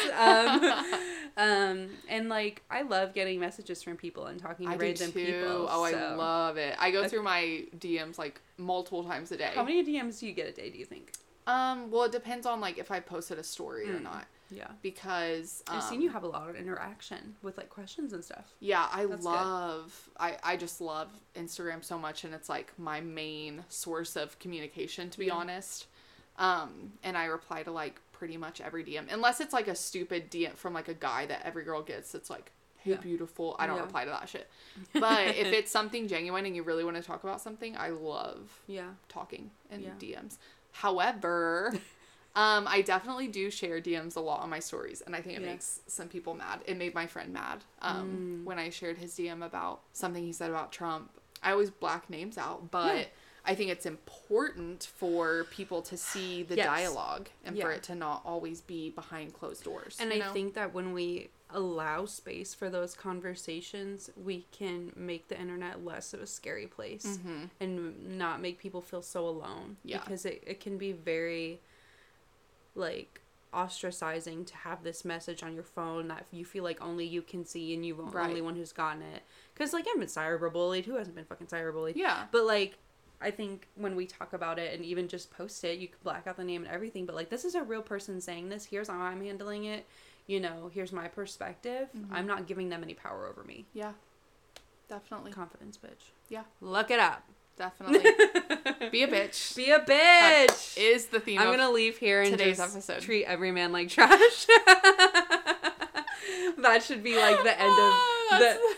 And like, I love getting messages from people and talking to random people. Oh, so. I love it. I go through my DMs like multiple times a day. How many DMs do you get a day, do you think? Well, it depends on like if I posted a story or not. Yeah. Because I've seen you have a lot of interaction with like questions and stuff. Yeah, I just love Instagram so much, and it's like my main source of communication, to be honest. And I reply to like pretty much every DM, unless it's like a stupid DM from like a guy that every girl gets. It's like, hey, beautiful. I don't reply to that shit. But if it's something genuine and you really want to talk about something, I love talking in DMs. However, I definitely do share DMs a lot on my stories, and I think it makes some people mad. It made my friend mad when I shared his DM about something he said about Trump. I always black names out, but I think it's important for people to see the dialogue and for it to not always be behind closed doors. And I think that when we allow space for those conversations, we can make the internet less of a scary place and not make people feel so alone. Yeah. Because it can be very... like ostracizing to have this message on your phone that you feel like only you can see and you're the only one who's gotten it. Because like, I've been cyberbullied. Who hasn't been fucking cyberbullied? Yeah. But like, I think when we talk about it and even just post it, you can black out the name and everything. But like, this is a real person saying this. Here's how I'm handling it. You know, here's my perspective. I'm not giving them any power over me. Yeah. Definitely. Confidence, bitch. Yeah. Look it up. Definitely. Be a bitch. Be a bitch. That is the theme. I'm going to leave here and today's episode. Treat every man like trash. That should be like the end of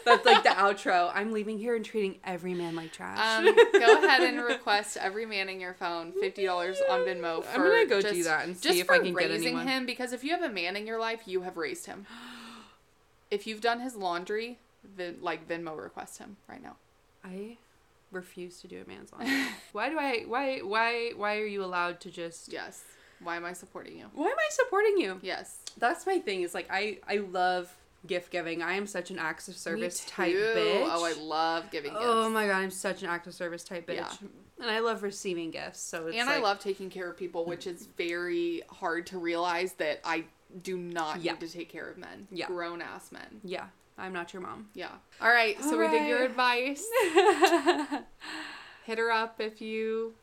that's like the outro. I'm leaving here and treating every man like trash. Go ahead and request every man in your phone $50 on Venmo. I'm going to go do that and see if I can get anyone. Just for raising him, because if you have a man in your life, you have raised him. If you've done his laundry, Venmo request him right now. I refuse to do a man's laundry. Why are you allowed to just... Yes. Why am I supporting you? Yes. That's my thing. It's like, I love gift giving. I am such an acts of service type bitch. Oh, I love giving gifts. Oh my God, I'm such an acts of service type bitch. Yeah. And I love receiving gifts. So it's I love taking care of people, which is very hard to realize that I do not need to take care of men. Yeah. Grown ass men. Yeah. I'm not your mom. Yeah. All right. So we did your advice. Hit her up if you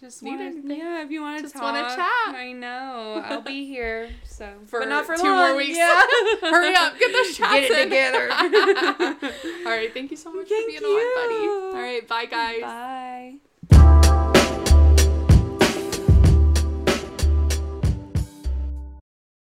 just want to. Yeah, if you want to talk. Just want to chat. I know. I'll be here. So but not for 2 more weeks. Yeah. Hurry up. Get the shots. Get it together. All right. Thank you so much for being on, buddy. All right. Bye, guys. Bye.